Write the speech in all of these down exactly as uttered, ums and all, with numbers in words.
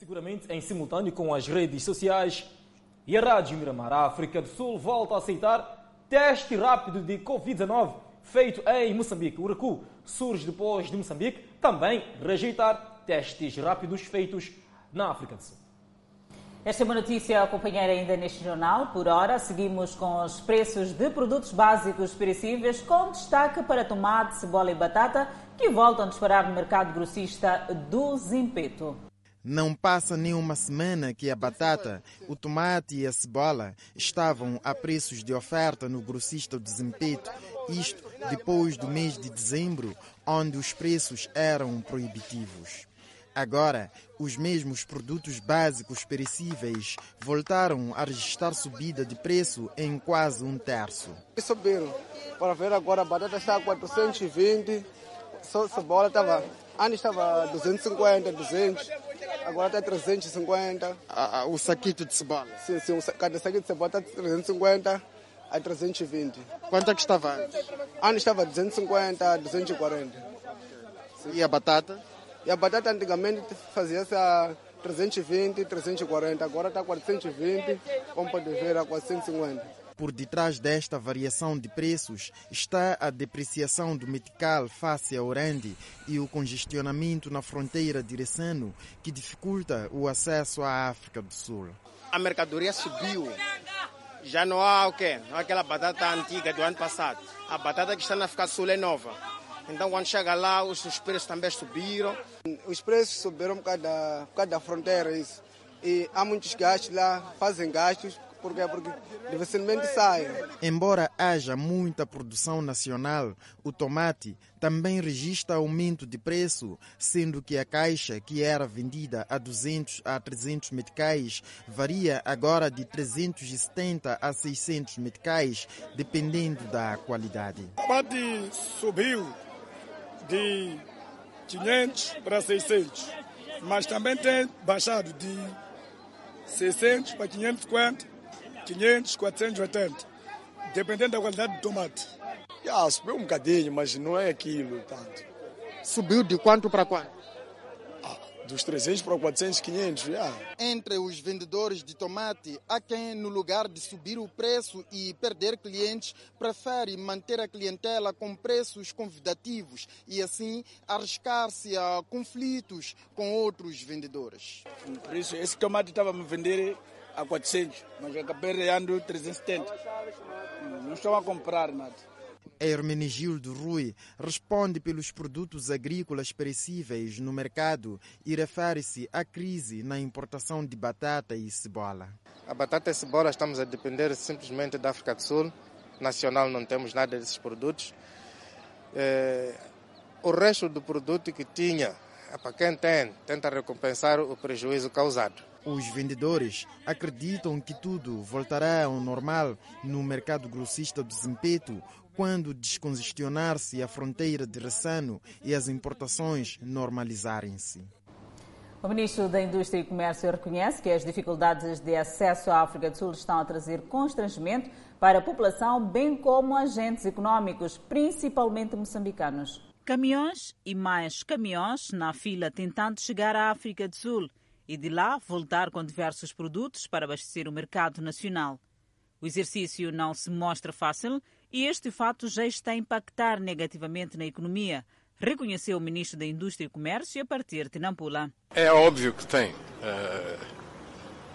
seguramente em simultâneo com as redes sociais e a Rádio Miramar. A África do Sul volta a aceitar teste rápido de covid dezenove feito em Moçambique. O recuo surge depois de Moçambique também rejeitar testes rápidos feitos na África do Sul. Esta é uma notícia a acompanhar ainda neste jornal. Por hora, seguimos com os preços de produtos básicos perecíveis, com destaque para tomate, cebola e batata, que voltam a disparar no mercado grossista do Zimpeto. Não passa nenhuma semana que a batata, o tomate e a cebola estavam a preços de oferta no grossista do Zimpeto, isto depois do mês de dezembro, onde os preços eram proibitivos. Agora, os mesmos produtos básicos perecíveis voltaram a registrar subida de preço em quase um terço. Subiram. Para ver agora, a batata está a quatrocentos e vinte, só cebola estava, antes estava duzentos e cinquenta, duzentos, agora está trezentos e cinquenta. Ah, o saquito de cebola? Sim, sim, cada saquito de cebola está trezentos e cinquenta a trezentos e vinte. Quanto é que estava antes? Antes estava duzentos e cinquenta, duzentos e quarenta. Sim. E a batata? E a batata antigamente fazia-se a trezentos e vinte, trezentos e quarenta, agora está a quatrocentos e vinte, como pode ver, a quatrocentos e cinquenta. Por detrás desta variação de preços está a depreciação do metical face ao rande e o congestionamento na fronteira de Ressano, que dificulta o acesso à África do Sul. A mercadoria subiu. Já não há o quê? Não há aquela batata antiga do ano passado. A batata que está na África do Sul é nova. Então, quando chega lá, os, os preços também subiram. Os preços subiram por causa da, por causa da fronteira, isso. E há muitos gastos lá, fazem gastos, porque, porque dificilmente saem. Embora haja muita produção nacional, o tomate também registra aumento de preço, sendo que a caixa, que era vendida a duzentos a trezentos meticais, varia agora de trezentos e setenta a seiscentos meticais, dependendo da qualidade. O tomate subiu de quinhentos para seiscentos, mas também tem baixado de seiscentos para quinhentos e cinquenta, quinhentos, quatrocentos e oitenta, dependendo da qualidade do tomate. Ah, subiu um bocadinho, mas não é aquilo tanto. Subiu de quanto para quanto? Ah, dos trezentos para quatrocentos, quinhentos, já. Entre os vendedores de tomate, há quem, no lugar de subir o preço e perder clientes, prefere manter a clientela com preços convidativos e, assim, arriscar-se a conflitos com outros vendedores. Por isso, esse tomate estava a me vender a quatrocentos, mas acabei reando trezentos e setenta. Não estão a comprar nada. Hermenegildo Rui responde pelos produtos agrícolas perecíveis no mercado e refere-se à crise na importação de batata e cebola. A batata e cebola estamos a depender simplesmente da África do Sul. Nacional não temos nada desses produtos. É, o resto do produto que tinha, é para quem tem, tenta recompensar o prejuízo causado. Os vendedores acreditam que tudo voltará ao normal no mercado grossista do Zimpeto quando descongestionar-se a fronteira de Ressano e as importações normalizarem-se. O ministro da Indústria e Comércio reconhece que as dificuldades de acesso à África do Sul estão a trazer constrangimento para a população, bem como agentes económicos, principalmente moçambicanos. Caminhões e mais caminhões na fila tentando chegar à África do Sul e de lá voltar com diversos produtos para abastecer o mercado nacional. O exercício não se mostra fácil e este fato já está a impactar negativamente na economia, reconheceu o ministro da Indústria e Comércio a partir de Nampula. É óbvio que tem.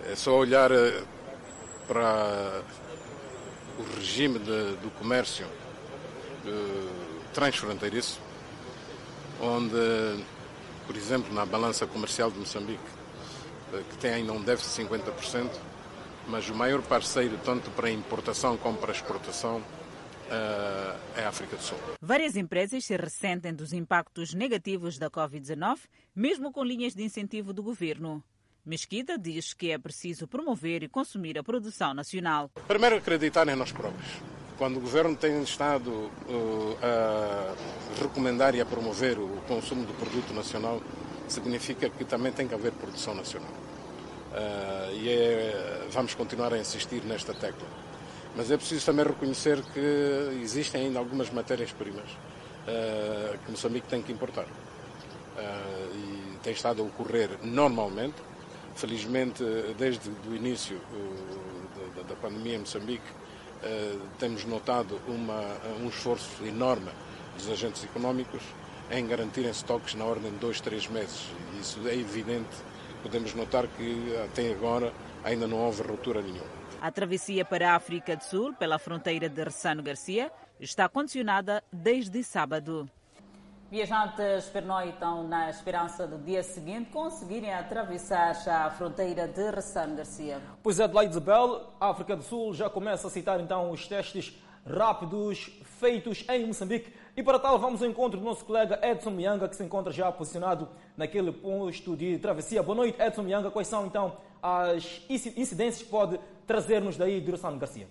É só olhar para o regime de, do comércio transfronteiriço, onde, por exemplo, na balança comercial de Moçambique, que tem ainda um déficit de cinquenta por cento, mas o maior parceiro, tanto para importação como para exportação, é a África do Sul. Várias empresas se ressentem dos impactos negativos da covid dezenove, mesmo com linhas de incentivo do governo. Mesquita diz que é preciso promover e consumir a produção nacional. Primeiro, acreditar em nós próprios. Quando o governo tem estado uh, a recomendar e a promover o consumo do produto nacional, significa que também tem que haver produção nacional. Uh, e é, vamos continuar a insistir nesta tecla. Mas é preciso também reconhecer que existem ainda algumas matérias-primas uh, que Moçambique tem que importar. Uh, e tem estado a ocorrer normalmente, Felizmente, desde o início da pandemia em Moçambique, temos notado uma, um esforço enorme dos agentes económicos em garantirem estoques na ordem de dois, três meses. Isso é evidente, podemos notar que até agora ainda não houve ruptura nenhuma. A travessia para a África do Sul, pela fronteira de Ressano Garcia, está condicionada desde sábado. Viajantes pernoitam na esperança do dia seguinte conseguirem atravessar a fronteira de Ressano Garcia. Pois Adelaide Bell, a África do Sul já começa a citar então os testes rápidos feitos em Moçambique. E para tal vamos ao encontro do nosso colega Edson Mianga, que se encontra já posicionado naquele posto de travessia. Boa noite, Edson Mianga. Quais são então as incidências que pode trazer-nos daí de Ressano Garcia?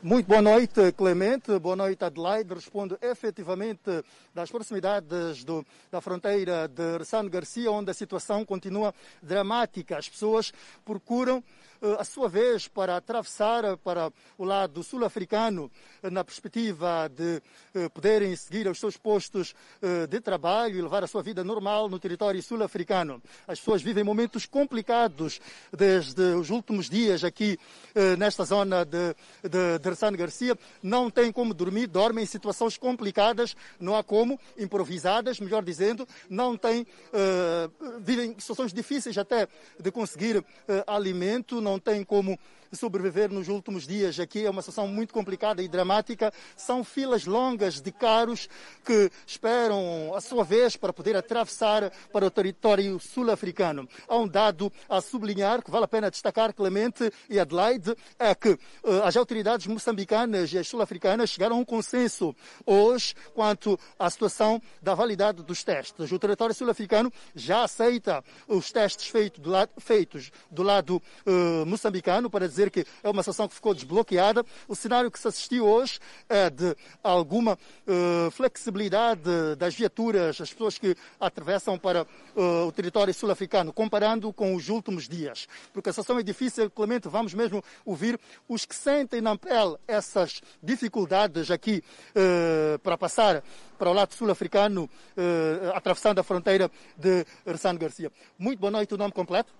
Muito boa noite, Clemente. Boa noite, Adelaide. Respondo efetivamente das proximidades do, da fronteira de Ressano Garcia, onde a situação continua dramática. As pessoas procuram, eh, a sua vez, para atravessar para o lado sul-africano, eh, na perspectiva de eh, poderem seguir aos seus postos eh, de trabalho e levar a sua vida normal no território sul-africano. As pessoas vivem momentos complicados desde os últimos dias aqui eh, nesta zona de, de, de Ressano Garcia. Não tem como dormir, dormem em situações complicadas, não há como, improvisadas, melhor dizendo, não tem, uh, vivem situações difíceis até de conseguir uh, alimento, não tem como sobreviver nos últimos dias aqui. É uma situação muito complicada e dramática. São filas longas de carros que esperam a sua vez para poder atravessar para o território sul-africano. Há um dado a sublinhar que vale a pena destacar, Clemente e Adelaide, é que uh, as autoridades moçambicanas e as sul-africanas chegaram a um consenso hoje quanto à situação da validade dos testes. O território sul-africano já aceita os testes feito do lado, feitos do lado uh, moçambicano, para dizer que é uma situação que ficou desbloqueada. O cenário que se assistiu hoje é de alguma uh, flexibilidade das viaturas, as pessoas que atravessam para uh, o território sul-africano, comparando com os últimos dias. Porque a situação é difícil, Clemente, vamos mesmo ouvir os que sentem na pele essas dificuldades aqui uh, para passar para o lado sul-africano, uh, atravessando a fronteira de Ressano Garcia. Muito boa noite, o nome completo?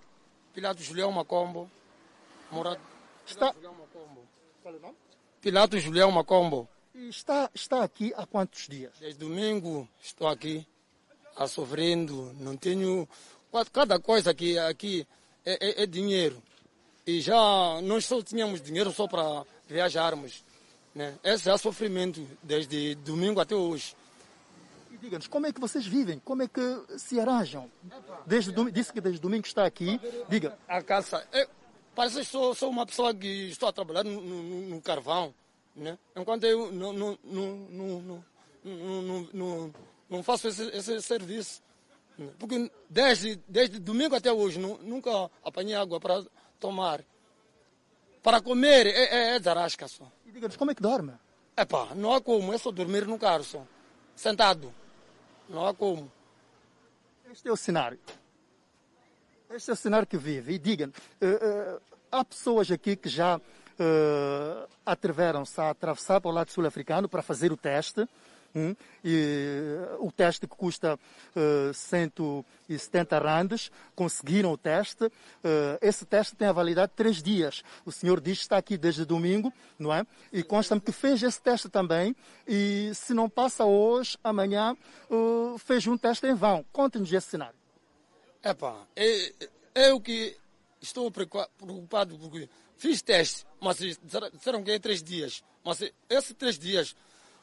Pilato Julião Macombo. Morado. Está... Pilato Julião Macombo. Está, está aqui há quantos dias? Desde domingo estou aqui, a sofrendo, não tenho... Cada coisa aqui, aqui é, é, é dinheiro. E já nós só tínhamos dinheiro só para viajarmos, né? Esse é o sofrimento desde domingo até hoje. Diga-nos, como é que vocês vivem? Como é que se arranjam? Desde dom... Disse que desde domingo está aqui. Diga. A casa... É... Parece que sou, sou uma pessoa que estou a trabalhar no, no, no carvão, né? Enquanto eu não, não, não, não, não, não, não faço esse, esse serviço. Né? Porque desde, desde domingo até hoje não, nunca apanhei água para tomar. Para comer é, é, é zarasca só. E diga-nos, como é que dorme? Epá, não há como, é só dormir no carro só. Sentado. Não há como. Este é o cenário. Este é o cenário que vive. E digam, uh, uh, há pessoas aqui que já uh, atreveram-se a atravessar para o lado sul-africano para fazer o teste. Hum, e, uh, o teste que custa uh, cento e setenta randes. Conseguiram o teste. Uh, esse teste tem a validade de três dias. O senhor diz que está aqui desde domingo, não é? E consta-me que fez esse teste também. E se não passa hoje, amanhã, uh, fez um teste em vão. Conte-nos esse cenário. Epá, é, é o que estou preocupado, porque fiz teste, mas disseram que é três dias. Mas esses três dias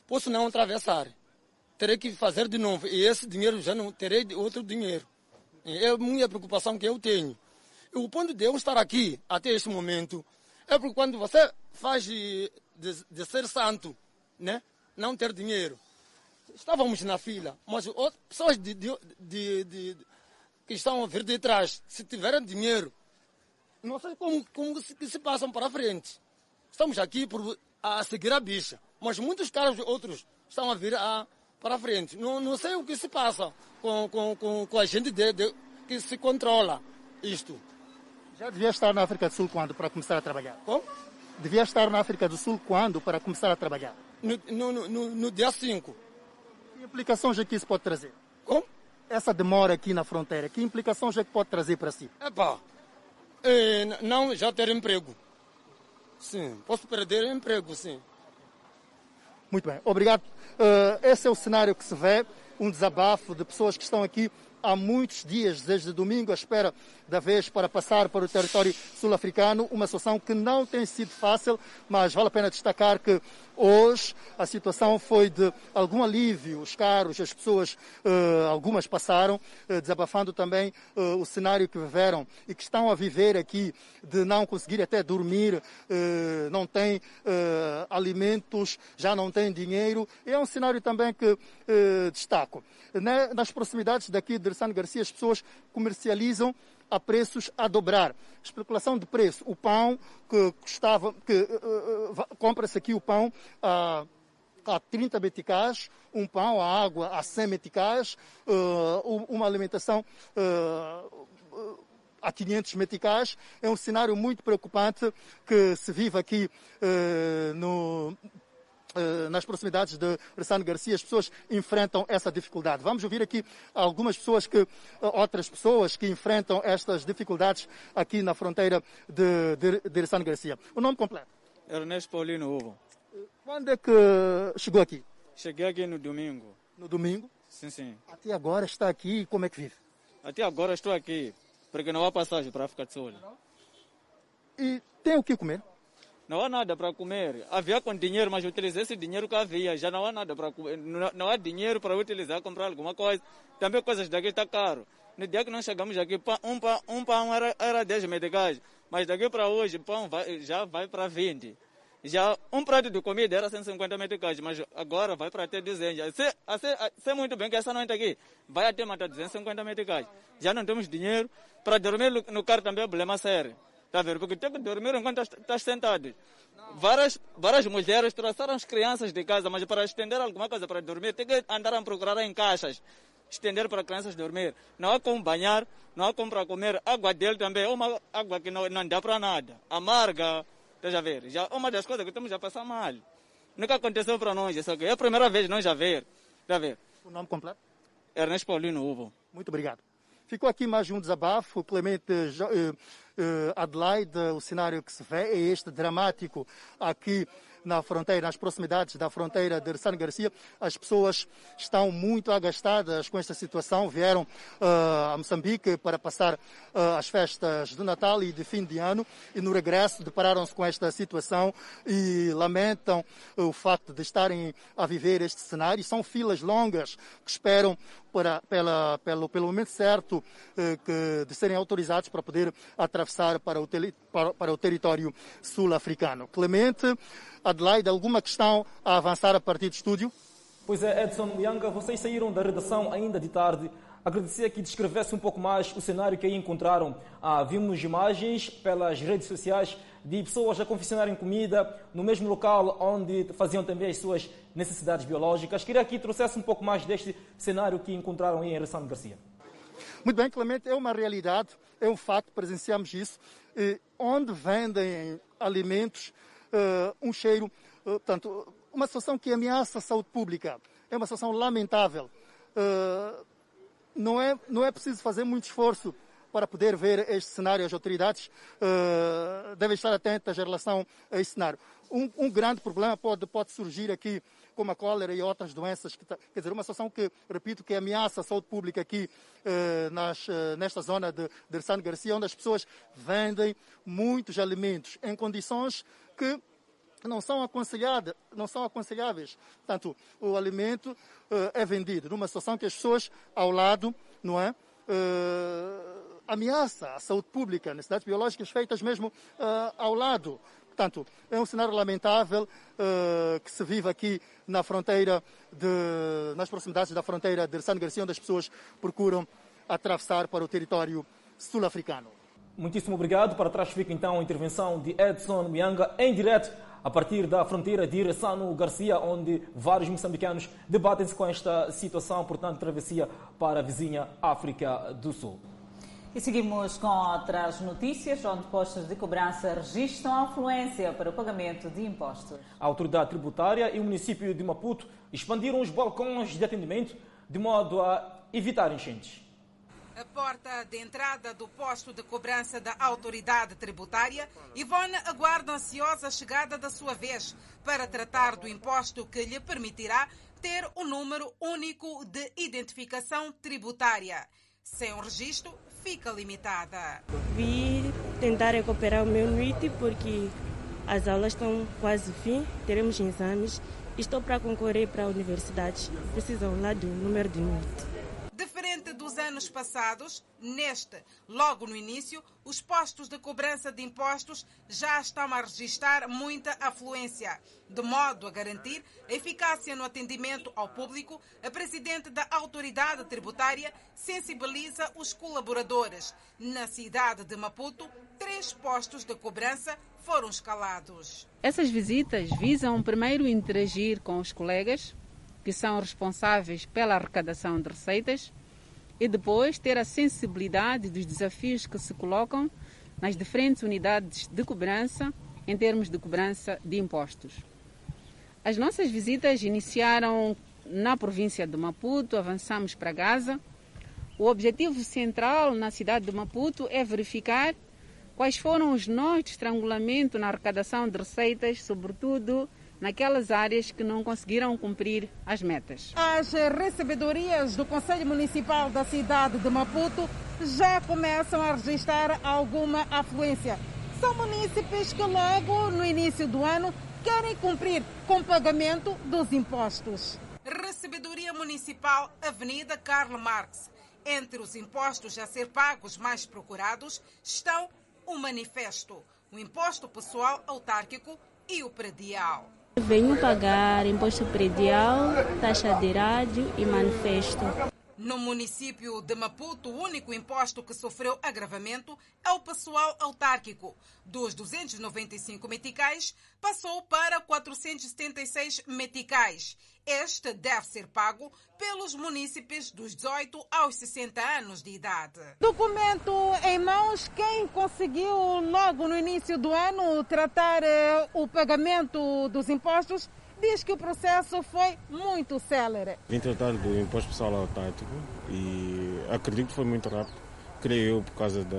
posso não atravessar. Terei que fazer de novo. E esse dinheiro já não terei outro dinheiro. É a minha preocupação que eu tenho. E o ponto de eu estar aqui até este momento é porque quando você faz de, de, de ser santo, né? Não ter dinheiro. Estávamos na fila, mas outras pessoas de... de, de, de que estão a vir de trás, se tiverem dinheiro, não sei como, como se, que se passam para frente. Estamos aqui por, a seguir a bicha, mas muitos caras outros estão a vir a, para frente. Não, não sei o que se passa com, com, com, com a gente de, de, que se controla isto. Já devia estar na África do Sul quando para começar a trabalhar? Como? Devia estar na África do Sul quando para começar a trabalhar? No, no, no, no dia cinco. Que implicações é que isso pode trazer? Como? essa demora aqui na fronteira, que implicações é que pode trazer para si? Epá, é, não já ter emprego. Sim, posso perder emprego, sim. Muito bem, obrigado. Uh, esse é o cenário que se vê, um desabafo de pessoas que estão aqui há muitos dias, desde domingo, à espera da vez para passar para o território sul-africano, uma situação que não tem sido fácil, mas vale a pena destacar que hoje a situação foi de algum alívio. Os carros, as pessoas, uh, algumas passaram, uh, desabafando também uh, o cenário que viveram e que estão a viver aqui, de não conseguir até dormir, uh, não têm uh, alimentos, já não têm dinheiro. É um cenário também que uh, destaco. Nas proximidades daqui de Ressano Garcia, as pessoas comercializam a preços a dobrar. Especulação de preço. O pão que custava, que uh, uh, compra-se aqui o pão a uh, trinta meticais, um pão, a água a cem meticais, uh, uma alimentação uh, uh, a quinhentos meticais. É um cenário muito preocupante que se vive aqui uh, no... nas proximidades de Ressano Garcia. As pessoas enfrentam essa dificuldade. Vamos ouvir aqui algumas pessoas que, outras pessoas que enfrentam estas dificuldades aqui na fronteira de, de, de Ressano Garcia. O nome completo? Ernesto Paulino Ovo. Quando é que chegou aqui? Cheguei aqui no domingo. No domingo? Sim, sim. Até agora está aqui e como é que vive? Até agora estou aqui, porque não há passagem para a África do Sul. E tem o que comer? Não há nada para comer. Havia com dinheiro, mas utilizei esse dinheiro que havia. Já não há nada para comer. Não, não há dinheiro para utilizar, comprar alguma coisa. Também coisas daqui está caro. No dia que nós chegamos aqui, um pão, um pão era, era dez meticais. Mas daqui para hoje, pão vai, já vai para vinte. Já um prato de comida era cento e cinquenta meticais, mas agora vai para até duzentos. Sei, sei, sei muito bem que essa noite aqui vai até matar duzentos e cinquenta meticais. Já não temos dinheiro. Para dormir no carro também é problema sério. Está a ver? Porque tem que dormir enquanto estás sentado. Várias, várias mulheres trouxeram as crianças de casa, mas para estender alguma coisa para dormir, tem que andar a procurar em caixas. Estender para crianças dormir. Não há como banhar, não há como para comer. Água dele também é uma água que não, não dá para nada. Amarga, está a ver? Já, uma das coisas que estamos a passar mal. Nunca aconteceu para nós, isso aqui. É a primeira vez nós já ver. Está a ver? O nome completo? Ernesto Paulino Ovo. Muito obrigado. Ficou aqui mais um desabafo. Clemente, Adelaide, o cenário que se vê é este dramático aqui na fronteira, nas proximidades da fronteira de Ressano Garcia. As pessoas estão muito agastadas com esta situação. Vieram uh, a Moçambique para passar uh, as festas de Natal e de fim de ano e no regresso depararam-se com esta situação e lamentam o facto de estarem a viver este cenário. E são filas longas que esperam para, pela, pelo, pelo momento certo uh, que, de serem autorizados para poder atravessar para o, tele, para, para o território sul-africano. Clemente, Adelaide, alguma questão a avançar a partir do estúdio? Pois é, Edson Mianga, vocês saíram da redação ainda de tarde. Agradecia que descrevesse um pouco mais o cenário que aí encontraram. Ah, vimos imagens pelas redes sociais de pessoas a confeccionarem comida no mesmo local onde faziam também as suas necessidades biológicas. Queria que trouxesse um pouco mais deste cenário que encontraram aí em Ressano Garcia. Muito bem, Clemente, é uma realidade, é um facto, presenciamos isso. E onde vendem alimentos, Uh, um cheiro, uh, portanto, uma situação que ameaça a saúde pública. É uma situação lamentável. Uh, não é, não é preciso fazer muito esforço para poder ver este cenário. As autoridades uh, devem estar atentas em relação a este cenário. Um, um grande problema pode, pode surgir aqui, como a cólera e outras doenças. Que, quer dizer, uma situação que, repito, que ameaça a saúde pública aqui eh, nas, nesta zona de, de Ressano Garcia, onde as pessoas vendem muitos alimentos em condições que não são aconselhadas, não são aconselháveis. Portanto, o alimento eh, é vendido numa situação que as pessoas ao lado, não é? Eh, ameaça a saúde pública, necessidades biológicas feitas mesmo eh, ao lado. Portanto, é um cenário lamentável uh, que se vive aqui na fronteira de, nas proximidades da fronteira de Ressano Garcia, onde as pessoas procuram atravessar para o território sul-africano. Muitíssimo obrigado. Para trás fica então a intervenção de Edson Mianga, em direto a partir da fronteira de Ressano Garcia, onde vários moçambicanos debatem-se com esta situação, portanto, travessia para a vizinha África do Sul. E seguimos com outras notícias, onde postos de cobrança registram afluência para o pagamento de impostos. A autoridade tributária e o município de Maputo expandiram os balcões de atendimento de modo a evitar enchentes. A porta de entrada do posto de cobrança da autoridade tributária, Ivone aguarda ansiosa a chegada da sua vez para tratar do imposto que lhe permitirá ter o número único de identificação tributária. Sem o registro, fica limitada. Vim tentar recuperar o meu N I T porque as aulas estão quase fim, teremos exames. Estou para concorrer para a universidade, precisam lá do número de N I T. Diferente dos anos passados, neste, logo no início, os postos de cobrança de impostos já estão a registrar muita afluência. De modo a garantir a eficácia no atendimento ao público, a presidente da autoridade tributária sensibiliza os colaboradores. Na cidade de Maputo, três postos de cobrança foram escalados. Essas visitas visam primeiro interagir com os colegas, que são responsáveis pela arrecadação de receitas, e depois ter a sensibilidade dos desafios que se colocam nas diferentes unidades de cobrança em termos de cobrança de impostos. As nossas visitas iniciaram na província de Maputo, avançamos para Gaza. O objetivo central na cidade de Maputo é verificar quais foram os nós de estrangulamento na arrecadação de receitas, sobretudo naquelas áreas que não conseguiram cumprir as metas. As recebedorias do Conselho Municipal da cidade de Maputo já começam a registrar alguma afluência. São munícipes que logo no início do ano querem cumprir com o pagamento dos impostos. Recebedoria Municipal, Avenida Karl Marx. Entre os impostos a ser pagos mais procurados estão o manifesto, o imposto pessoal autárquico e o predial. Venho pagar imposto predial, taxa de rádio e manifesto. No município de Maputo, o único imposto que sofreu agravamento é o pessoal autárquico. Dos duzentos e noventa e cinco meticais, passou para quatrocentos e setenta e seis meticais. Este deve ser pago pelos munícipes dos dezoito aos sessenta anos de idade. Documento em mãos, quem conseguiu logo no início do ano tratar o pagamento dos impostos, diz que o processo foi muito célere. Vim tratar do imposto pessoal autárquico e acredito que foi muito rápido. Creio eu, por causa da,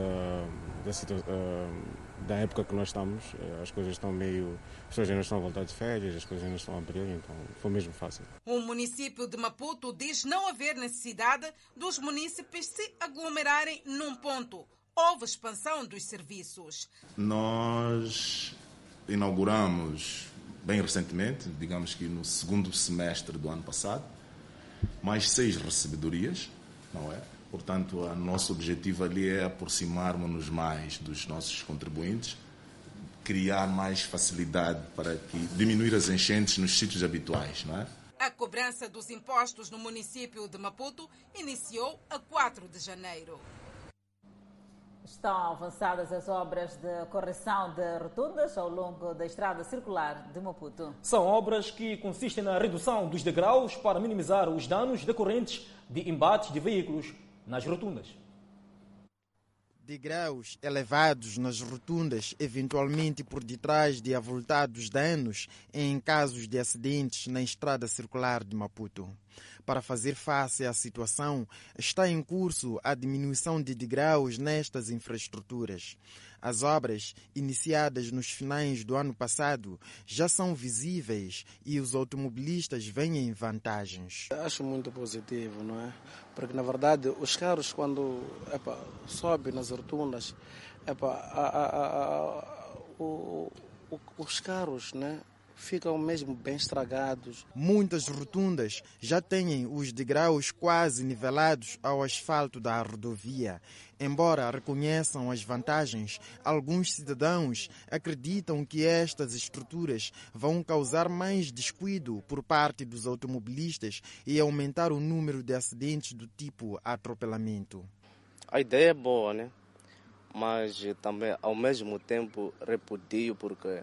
da, da época que nós estamos, as coisas estão meio... as pessoas ainda estão a voltar de férias, as coisas ainda estão a abrir, então foi mesmo fácil. O município de Maputo diz não haver necessidade dos munícipes se aglomerarem num ponto. Houve expansão dos serviços. Nós inauguramos bem recentemente, digamos que no segundo semestre do ano passado, mais seis recebedorias, não é? Portanto, o nosso objetivo ali é aproximarmos-nos mais dos nossos contribuintes, criar mais facilidade para que diminuir as enchentes nos sítios habituais, não é? A cobrança dos impostos no município de Maputo iniciou a quatro de janeiro. Estão avançadas as obras de correção de rotundas ao longo da estrada circular de Maputo. São obras que consistem na redução dos degraus para minimizar os danos decorrentes de embates de veículos nas rotundas. Degraus elevados nas rotundas, eventualmente por detrás de avultados danos em casos de acidentes na estrada circular de Maputo. Para fazer face à situação, está em curso a diminuição de degraus nestas infraestruturas. As obras, iniciadas nos finais do ano passado, já são visíveis e os automobilistas veem em vantagens. Acho muito positivo, não é? Porque, na verdade, os carros, quando epa, sobem nas rotundas, epa, a, a, a, o, o, os carros, né? Ficam mesmo bem estragados. Muitas rotundas já têm os degraus quase nivelados ao asfalto da rodovia. Embora reconheçam as vantagens, alguns cidadãos acreditam que estas estruturas vão causar mais descuido por parte dos automobilistas e aumentar o número de acidentes do tipo atropelamento. A ideia é boa, né? Mas também, ao mesmo tempo, repudio porque...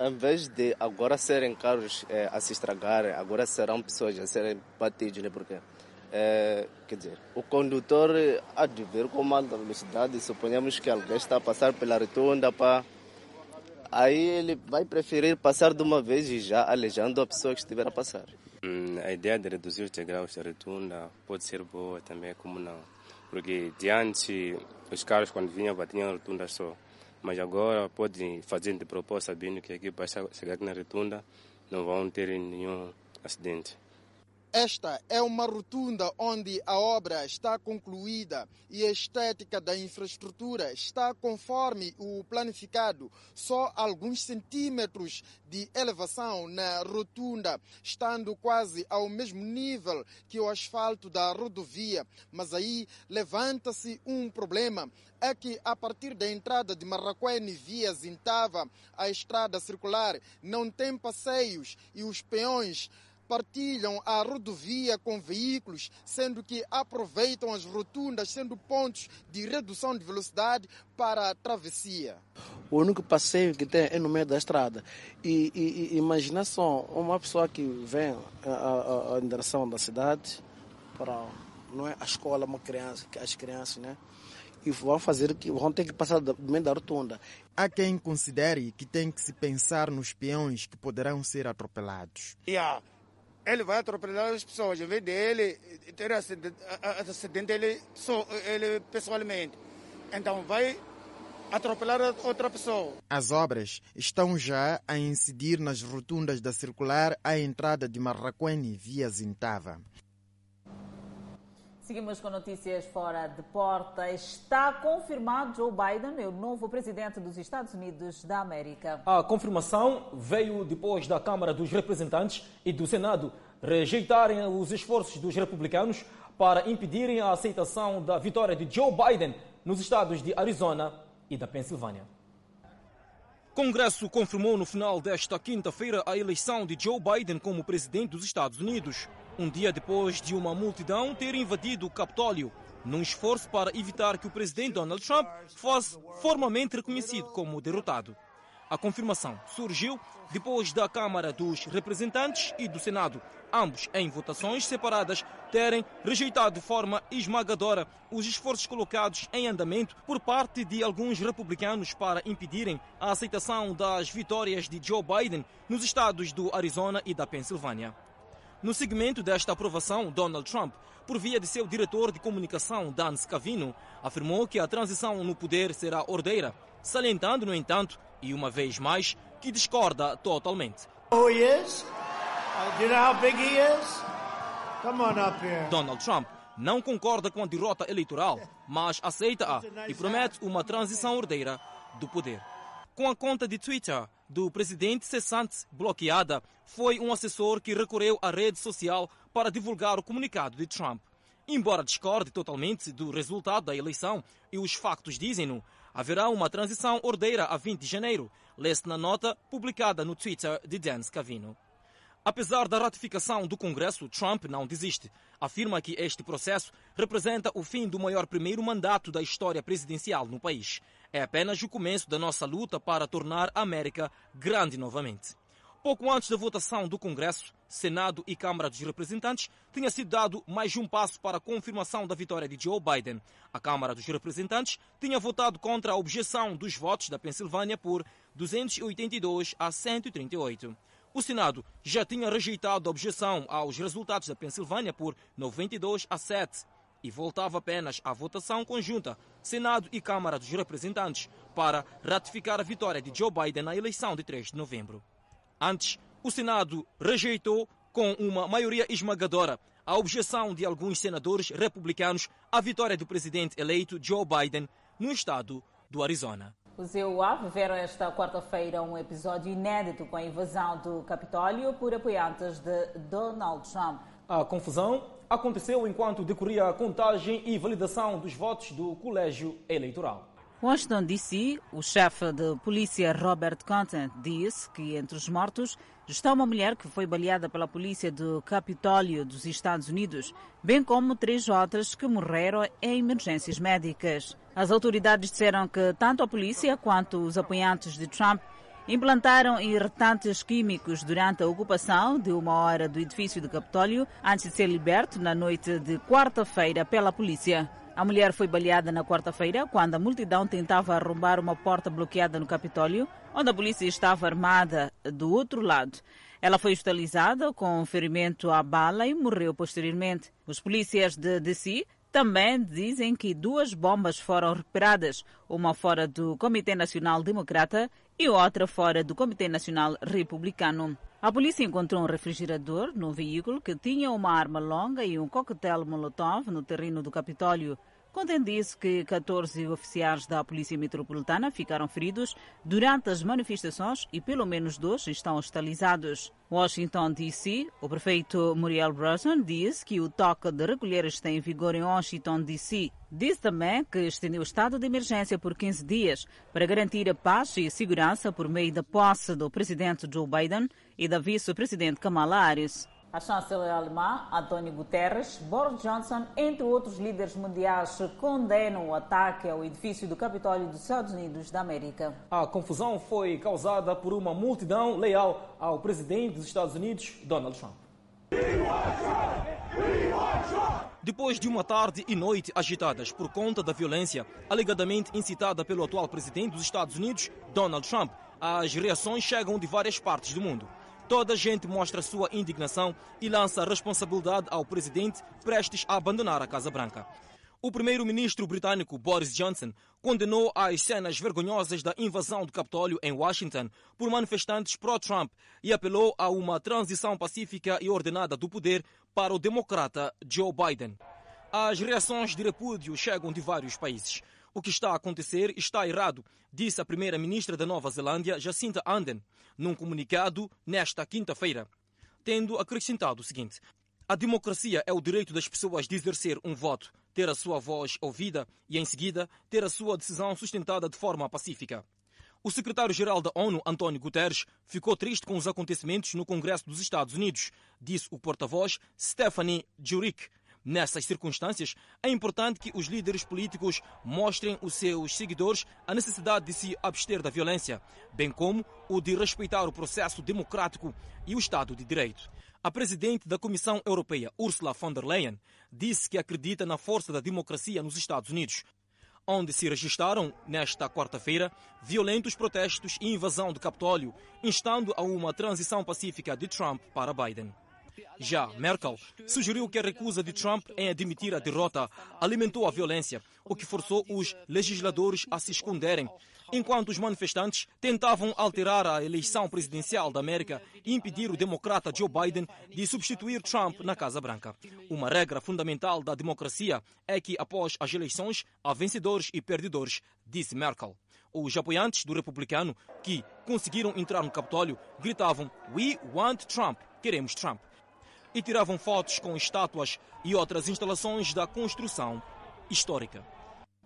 em vez de agora serem carros é, a se estragarem, agora serão pessoas a serem batidas, né? Porque, é, quer dizer, o condutor há de ver como anda a velocidade, suponhamos que alguém está a passar pela rotunda, pá. Aí ele vai preferir passar de uma vez e já alejando a pessoa que estiver a passar. A ideia de reduzir os degraus da rotunda pode ser boa também, como não? Porque diante os carros quando vinham batiam a rotunda só, mas agora pode fazer de propósito sabendo que aqui para chegar na rotunda não vão ter nenhum acidente. Esta é uma rotunda onde a obra está concluída e a estética da infraestrutura está conforme o planificado. Só alguns centímetros de elevação na rotunda, estando quase ao mesmo nível que o asfalto da rodovia. Mas aí levanta-se um problema. É que a partir da entrada de Marraquene via Zintava, a estrada circular não tem passeios e os peões partilham a rodovia com veículos, sendo que aproveitam as rotundas, sendo pontos de redução de velocidade para a travessia. O único passeio que tem é no meio da estrada. E, e, e imagina só, uma pessoa que vem à direção da cidade, para não é a escola, uma criança, as crianças, né? E vão fazer que vão ter que passar do meio da rotunda. Há quem considere que tem que se pensar nos peões que poderão ser atropelados. Yeah. Ele vai atropelar as pessoas, em vez dele ter acidente ele, ele pessoalmente. Então vai atropelar outra pessoa. As obras estão já a incidir nas rotundas da circular à entrada de Marraquene via Zintava. Seguimos com notícias fora de porta. Está confirmado Joe Biden, o novo presidente dos Estados Unidos da América. A confirmação veio depois da Câmara dos Representantes e do Senado rejeitarem os esforços dos republicanos para impedirem a aceitação da vitória de Joe Biden nos estados de Arizona e da Pensilvânia. O Congresso confirmou no final desta quinta-feira a eleição de Joe Biden como presidente dos Estados Unidos, um dia depois de uma multidão ter invadido o Capitólio, num esforço para evitar que o presidente Donald Trump fosse formalmente reconhecido como derrotado. A confirmação surgiu depois da Câmara dos Representantes e do Senado, ambos em votações separadas, terem rejeitado de forma esmagadora os esforços colocados em andamento por parte de alguns republicanos para impedirem a aceitação das vitórias de Joe Biden nos estados do Arizona e da Pensilvânia. No segmento desta aprovação, Donald Trump, por via de seu diretor de comunicação, Dan Scavino, afirmou que a transição no poder será ordeira, salientando, no entanto, e uma vez mais, que discorda totalmente. Donald Trump não concorda com a derrota eleitoral, mas aceita-a e promete uma transição ordeira do poder. Com a conta de Twitter do presidente cessante bloqueada, foi um assessor que recorreu à rede social para divulgar o comunicado de Trump. Embora discorde totalmente do resultado da eleição, e os factos dizem-no, haverá uma transição ordeira a vinte de janeiro, lê-se na nota publicada no Twitter de Dan Scavino. Apesar da ratificação do Congresso, Trump não desiste. Afirma que este processo representa o fim do maior primeiro mandato da história presidencial no país. É apenas o começo da nossa luta para tornar a América grande novamente. Pouco antes da votação do Congresso, Senado e Câmara dos Representantes, tinha sido dado mais um passo para a confirmação da vitória de Joe Biden. A Câmara dos Representantes tinha votado contra a objeção dos votos da Pensilvânia por duzentos e oitenta e dois a cento e trinta e oito. O Senado já tinha rejeitado a objeção aos resultados da Pensilvânia por noventa e dois a sete e voltava apenas à votação conjunta Senado e Câmara dos Representantes para ratificar a vitória de Joe Biden na eleição de três de novembro. Antes, o Senado rejeitou com uma maioria esmagadora a objeção de alguns senadores republicanos à vitória do presidente eleito Joe Biden no estado do Arizona. Os E U A viveram esta quarta-feira um episódio inédito com a invasão do Capitólio por apoiantes de Donald Trump. A confusão aconteceu enquanto decorria a contagem e validação dos votos do colégio eleitoral. Washington, D C, o chefe de polícia Robert Content disse que entre os mortos está uma mulher que foi baleada pela polícia do Capitólio dos Estados Unidos, bem como três outras que morreram em emergências médicas. As autoridades disseram que tanto a polícia quanto os apoiantes de Trump implantaram irritantes químicos durante a ocupação de uma hora do edifício do Capitólio antes de ser liberto na noite de quarta-feira pela polícia. A mulher foi baleada na quarta-feira quando a multidão tentava arrombar uma porta bloqueada no Capitólio, onde a polícia estava armada do outro lado. Ela foi hospitalizada com ferimento à bala e morreu posteriormente. Os polícias de D C também dizem que duas bombas foram recuperadas, uma fora do Comitê Nacional Democrata e outra fora do Comitê Nacional Republicano. A polícia encontrou um refrigerador no veículo que tinha uma arma longa e um coquetel Molotov no terreno do Capitólio. Contém disso que catorze oficiais da Polícia Metropolitana ficaram feridos durante as manifestações e pelo menos dois estão hospitalizados. Washington, D C, o prefeito Muriel Brunson disse que o toque de recolher está em vigor em Washington, D C Diz também que estendeu o estado de emergência por quinze dias para garantir a paz e segurança por meio da posse do presidente Joe Biden e da vice-presidente Kamala Harris. A chanceler alemã, António Guterres, Boris Johnson, entre outros líderes mundiais, condenam o ataque ao edifício do Capitólio dos Estados Unidos da América. A confusão foi causada por uma multidão leal ao presidente dos Estados Unidos, Donald Trump. Depois de uma tarde e noite agitadas por conta da violência alegadamente incitada pelo atual presidente dos Estados Unidos, Donald Trump, as reações chegam de várias partes do mundo. Toda a gente mostra sua indignação e lança a responsabilidade ao presidente prestes a abandonar a Casa Branca. O primeiro-ministro britânico Boris Johnson condenou as cenas vergonhosas da invasão do Capitólio em Washington por manifestantes pró-Trump e apelou a uma transição pacífica e ordenada do poder para o democrata Joe Biden. As reações de repúdio chegam de vários países. O que está a acontecer está errado, disse a primeira-ministra da Nova Zelândia, Jacinda Ardern, num comunicado nesta quinta-feira, tendo acrescentado o seguinte: a democracia é o direito das pessoas de exercer um voto, ter a sua voz ouvida e, em seguida, ter a sua decisão sustentada de forma pacífica. O secretário-geral da ONU, António Guterres, ficou triste com os acontecimentos no Congresso dos Estados Unidos, disse o porta-voz Stephanie Dujarric. Nessas circunstâncias, é importante que os líderes políticos mostrem aos seus seguidores a necessidade de se abster da violência, bem como o de respeitar o processo democrático e o Estado de Direito. A presidente da Comissão Europeia, Ursula von der Leyen, disse que acredita na força da democracia nos Estados Unidos, onde se registaram, nesta quarta-feira, violentos protestos e invasão do Capitólio, instando a uma transição pacífica de Trump para Biden. Já Merkel sugeriu que a recusa de Trump em admitir a derrota alimentou a violência, o que forçou os legisladores a se esconderem, enquanto os manifestantes tentavam alterar a eleição presidencial da América e impedir o democrata Joe Biden de substituir Trump na Casa Branca. Uma regra fundamental da democracia é que, após as eleições, há vencedores e perdedores, disse Merkel. Os apoiantes do republicano que conseguiram entrar no Capitólio gritavam "We want Trump", queremos Trump, e tiravam fotos com estátuas e outras instalações da construção histórica.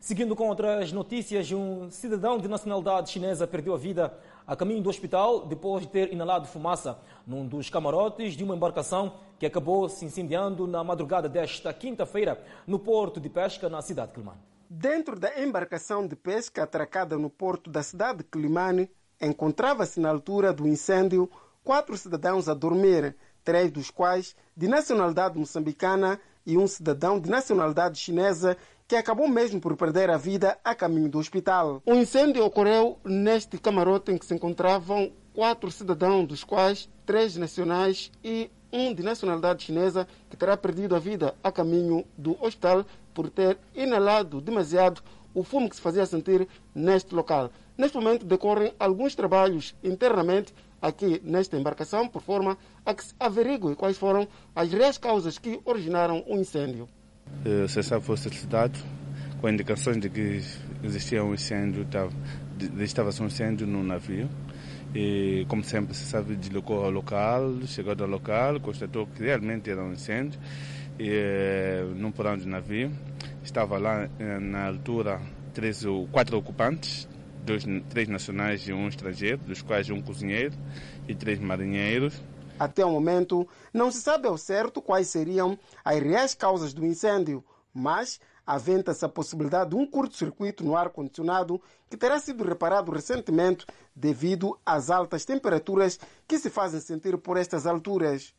Seguindo com outras notícias, um cidadão de nacionalidade chinesa perdeu a vida a caminho do hospital depois de ter inalado fumaça num dos camarotes de uma embarcação que acabou se incendiando na madrugada desta quinta-feira no porto de pesca na cidade de Quelimane. Dentro da embarcação de pesca atracada no porto da cidade de Quelimane, encontrava-se na altura do incêndio quatro cidadãos a dormir, três dos quais de nacionalidade moçambicana e um cidadão de nacionalidade chinesa que acabou mesmo por perder a vida a caminho do hospital. O incêndio ocorreu neste camarote em que se encontravam quatro cidadãos, dos quais três nacionais e um de nacionalidade chinesa, que terá perdido a vida a caminho do hospital por ter inalado demasiado o fumo que se fazia sentir neste local. Neste momento decorrem alguns trabalhos internamente aqui nesta embarcação, por forma a que se averigue quais foram as reais causas que originaram o incêndio. O C S A foi solicitado com indicações de que existia um incêndio, estava um incêndio num navio. E, como sempre, se sabe, deslocou ao local, chegou ao local, constatou que realmente era um incêndio e, num porão de navio. Estava lá, na altura, três ou quatro ocupantes, Dois, três nacionais e um estrangeiro, dos quais um cozinheiro e três marinheiros. Até o momento, não se sabe ao certo quais seriam as reais causas do incêndio, mas aventa-se a possibilidade de um curto-circuito no ar-condicionado que terá sido reparado recentemente devido às altas temperaturas que se fazem sentir por estas alturas.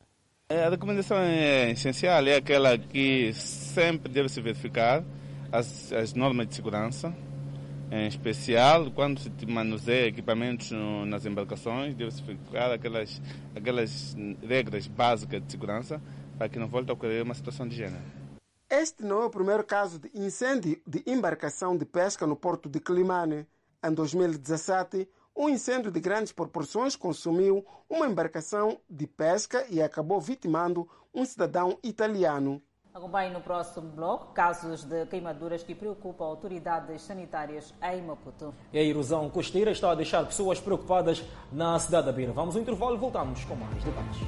A recomendação é essencial, é aquela que sempre deve se verificar as, as normas de segurança, Em especial, quando se manuseia equipamentos nas embarcações, deve-se verificar aquelas, aquelas regras básicas de segurança para que não volte a ocorrer uma situação de gênero. Este não é o primeiro caso de incêndio de embarcação de pesca no porto de Quelimane. Em dois mil e dezassete, um incêndio de grandes proporções consumiu uma embarcação de pesca e acabou vitimando um cidadão italiano. Acompanhe no próximo bloco casos de queimaduras que preocupam autoridades sanitárias em Maputo. E a erosão costeira está a deixar pessoas preocupadas na cidade da Beira. Vamos ao intervalo e voltamos com mais debates.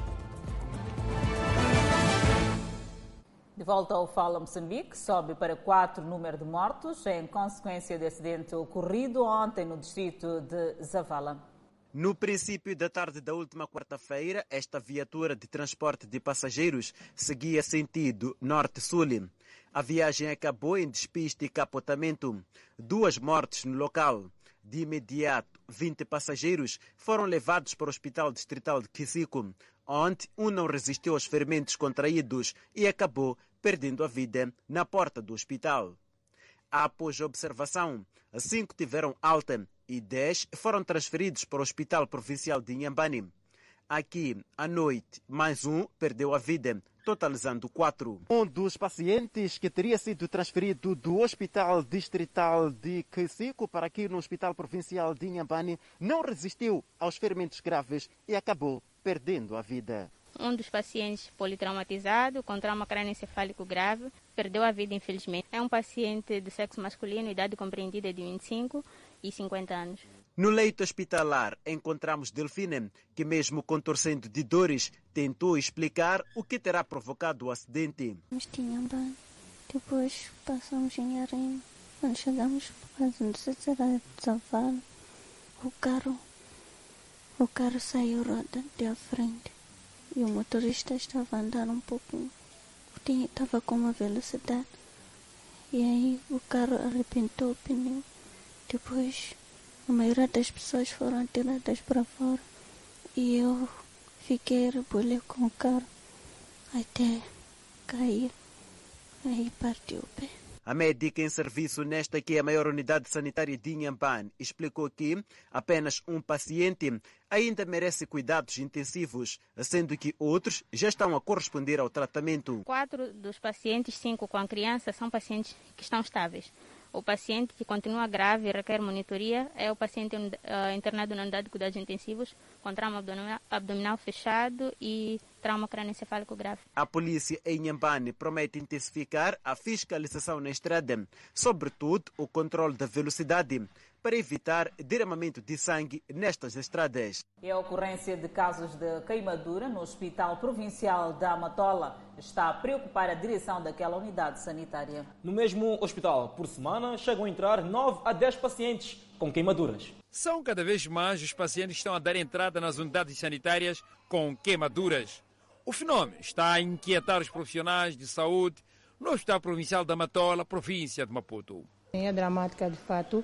De volta ao Fala Moçambique, sobe para quatro o número de mortos em consequência de acidente ocorrido ontem no distrito de Zavala. No princípio da tarde da última quarta-feira, esta viatura de transporte de passageiros seguia sentido norte-sul. A viagem acabou em despiste e capotamento. Duas mortes no local. De imediato, vinte passageiros foram levados para o Hospital Distrital de Quissico, onde um não resistiu aos ferimentos contraídos e acabou perdendo a vida na porta do hospital. Após a observação, cinco tiveram alta e dez foram transferidos para o Hospital Provincial de Inhambane. Aqui, à noite, mais um perdeu a vida, totalizando quatro. Um dos pacientes que teria sido transferido do Hospital Distrital de Quissico para aqui no Hospital Provincial de Inhambane não resistiu aos ferimentos graves e acabou perdendo a vida. Um dos pacientes politraumatizado, com trauma crânioencefálico grave, perdeu a vida, infelizmente. É um paciente de sexo masculino, idade compreendida de vinte e cinco e cinquenta anos. No leito hospitalar, encontramos Delfina, que mesmo contorcendo de dores, tentou explicar o que terá provocado o acidente. Nós tínhamos banho, depois passamos em Arã, quando chegamos quase no sítio Sofala, o carro, o carro saiu roda da frente e o motorista estava a andar um pouquinho, estava com uma velocidade e aí o carro arrebentou o pneu. Depois, a maioria das pessoas foram tiradas para fora e eu fiquei rebolei com o carro até cair, aí partiu o pé. A médica em serviço nesta que é a maior unidade sanitária de Inhambane explicou que apenas um paciente ainda merece cuidados intensivos, sendo que outros já estão a corresponder ao tratamento. Quatro dos pacientes, cinco com a criança, são pacientes que estão estáveis. O paciente que continua grave e requer monitoria é o paciente uh, internado na unidade de cuidados intensivos com trauma abdominal fechado e trauma crânioencefálico grave. A polícia em Inhambane promete intensificar a fiscalização na estrada, sobretudo o controle da velocidade, para evitar derramamento de sangue nestas estradas. E a ocorrência de casos de queimadura no Hospital Provincial da Matola está a preocupar a direção daquela unidade sanitária. No mesmo hospital, por semana, chegam a entrar nove a dez pacientes com queimaduras. São cada vez mais os pacientes que estão a dar entrada nas unidades sanitárias com queimaduras. O fenômeno está a inquietar os profissionais de saúde no Hospital Provincial da Matola, província de Maputo. É dramática, de fato.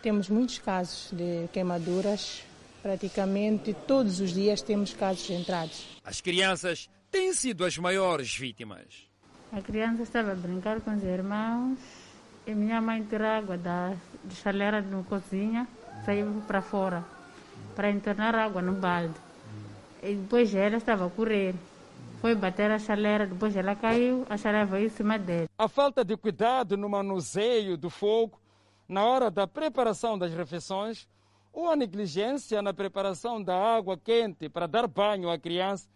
Temos muitos casos de queimaduras, praticamente todos os dias temos casos entrados. As crianças têm sido as maiores vítimas. A criança estava a brincar com os irmãos e minha mãe tirou água da chaleira na cozinha, saiu para fora para entornar água no balde. E depois ela estava a correr. Foi bater a chaleira, depois ela caiu, a chaleira veio em cima dela. A falta de cuidado no manuseio do fogo na hora da preparação das refeições, ou a negligência na preparação da água quente para dar banho à criança,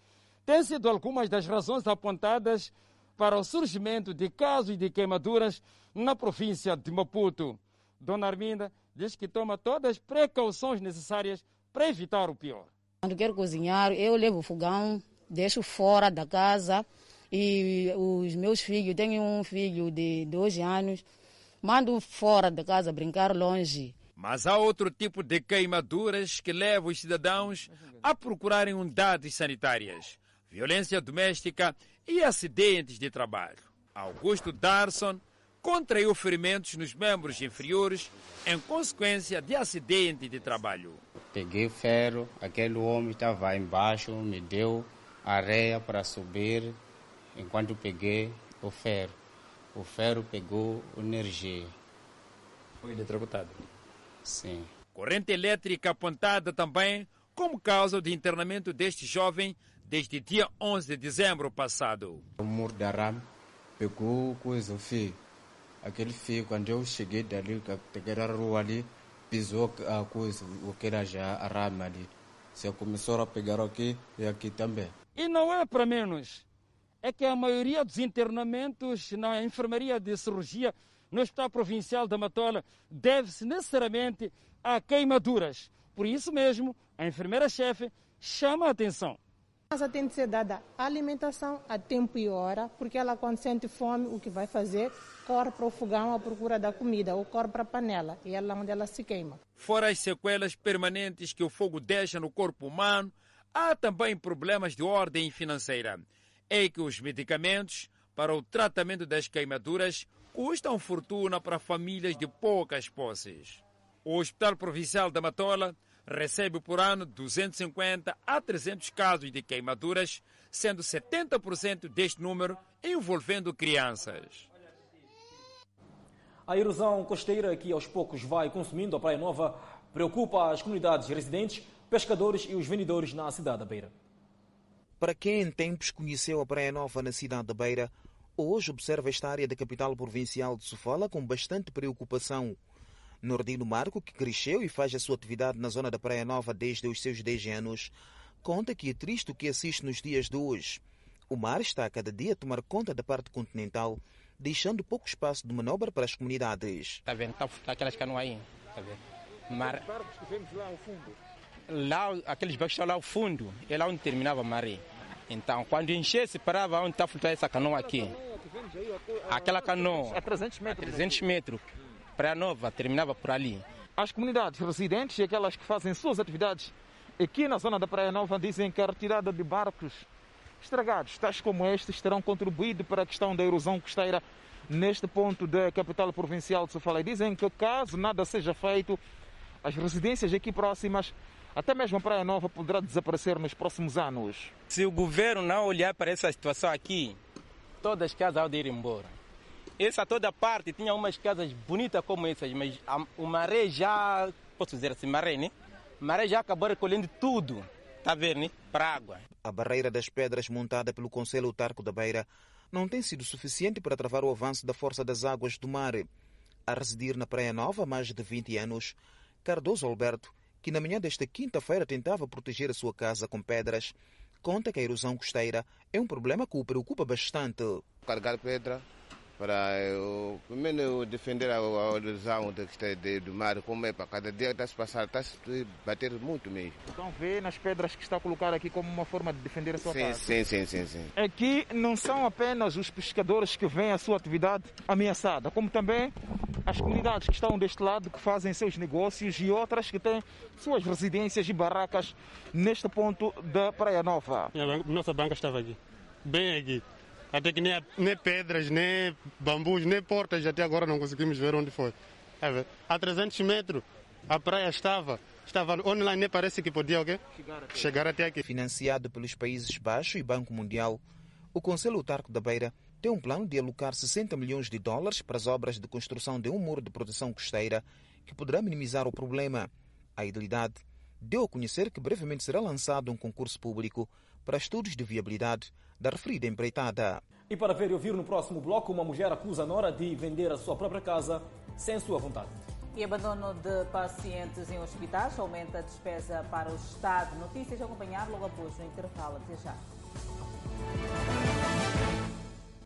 têm sido algumas das razões apontadas para o surgimento de casos de queimaduras na província de Maputo. Dona Arminda diz que toma todas as precauções necessárias para evitar o pior. Quando quero cozinhar, eu levo o fogão, deixo fora da casa e os meus filhos, tenho um filho de doze anos, mando fora de casa brincar longe. Mas há outro tipo de queimaduras que levam os cidadãos a procurarem unidades sanitárias, violência doméstica e acidentes de trabalho. Augusto Darson contraiu ferimentos nos membros inferiores em consequência de acidente de trabalho. Peguei ferro, aquele homem estava embaixo, me deu areia para subir enquanto peguei o ferro. O ferro pegou energia. Foi eletrocutado. Sim. Corrente elétrica apontada também como causa de internamento deste jovem desde dia onze de dezembro passado. O muro da rama pegou coisa, o fio. Aquele fio, quando eu cheguei dali, aquela rua ali, pisou a coisa, o que era já a rama ali. Se começou a pegar aqui e aqui também. E não é para menos. É que a maioria dos internamentos na enfermaria de cirurgia no Hospital Provincial da Matola deve-se necessariamente a queimaduras. Por isso mesmo, a enfermeira-chefe chama a atenção. Mas tem de ser dada alimentação a tempo e hora, porque ela, quando sente fome, o que vai fazer? Corre para o fogão à procura da comida, ou corre para a panela, e é lá onde ela se queima. Fora as sequelas permanentes que o fogo deixa no corpo humano, há também problemas de ordem financeira. É que os medicamentos para o tratamento das queimaduras custam fortuna para famílias de poucas posses. O Hospital Provincial da Matola recebe por ano duzentos e cinquenta a trezentos casos de queimaduras, sendo setenta por cento deste número envolvendo crianças. A erosão costeira, que aos poucos vai consumindo a Praia Nova, preocupa as comunidades residentes, pescadores e os vendedores na cidade da Beira. Para quem em tempos conheceu a Praia Nova na cidade da Beira, hoje observa esta área da capital provincial de Sofala com bastante preocupação. Nordino Marco, que cresceu e faz a sua atividade na zona da Praia Nova desde os seus dez anos, conta que é triste o que assiste nos dias de hoje. O mar está a cada dia a tomar conta da parte continental, deixando pouco espaço de manobra para as comunidades. Está vendo? Está a furtar aquelas canoas aí. Está vendo? Mar... Os barcos que vemos lá ao fundo. Lá, aqueles barcos estão lá ao fundo, é lá onde terminava o mar. Então, quando enchesse, parava onde está a furtar essa canoa aqui. Aquela canoa. A trezentos metros. A trezentos metros. Praia Nova terminava por ali. As comunidades residentes e aquelas que fazem suas atividades aqui na zona da Praia Nova dizem que a retirada de barcos estragados, tais como estes, terão contribuído para a questão da erosão costeira neste ponto da capital provincial de Sofala. E dizem que caso nada seja feito, as residências aqui próximas, até mesmo a Praia Nova, poderá desaparecer nos próximos anos. Se o governo não olhar para essa situação aqui, todas as casas vão ir embora. Essa toda parte tinha umas casas bonitas como essas, mas a, o maré já, posso dizer assim, maré, né? O maré já acabou recolhendo tudo, está a ver, né? Para a água. A barreira das pedras montada pelo Conselho Autarco da Beira não tem sido suficiente para travar o avanço da força das águas do mar. A residir na Praia Nova há mais de vinte anos, Cardoso Alberto, que na manhã desta quinta-feira tentava proteger a sua casa com pedras, conta que a erosão costeira é um problema que o preocupa bastante. Carregar pedra para eu, primeiro defender a erosão do mar, como é para cada dia está se passando, está se bater muito mesmo. Então vê nas pedras que está a colocar aqui como uma forma de defender a sua sim, casa. Sim, sim, sim, sim. Aqui não são apenas os pescadores que veem a sua atividade ameaçada, como também as comunidades que estão deste lado, que fazem seus negócios e outras que têm suas residências e barracas neste ponto da Praia Nova. Nossa banca estava aqui, bem aqui. Até que nem, nem pedras, nem bambus, nem portas, até agora não conseguimos ver onde foi. É, a trezentos metros, a praia estava, estava onde lá nem parece que podia okay? chegar, até. chegar até aqui. Financiado pelos Países Baixos e Banco Mundial, o Conselho Autarco da Beira tem um plano de alocar sessenta milhões de dólares para as obras de construção de um muro de proteção costeira que poderá minimizar o problema. A Idilidade deu a conhecer que brevemente será lançado um concurso público para estudos de viabilidade da referida empreitada. E para ver e ouvir no próximo bloco, uma mulher acusa a nora de vender a sua própria casa sem sua vontade. E abandono de pacientes em hospitais aumenta a despesa para o Estado. Notícias a acompanhar logo após o intervalo. Até já.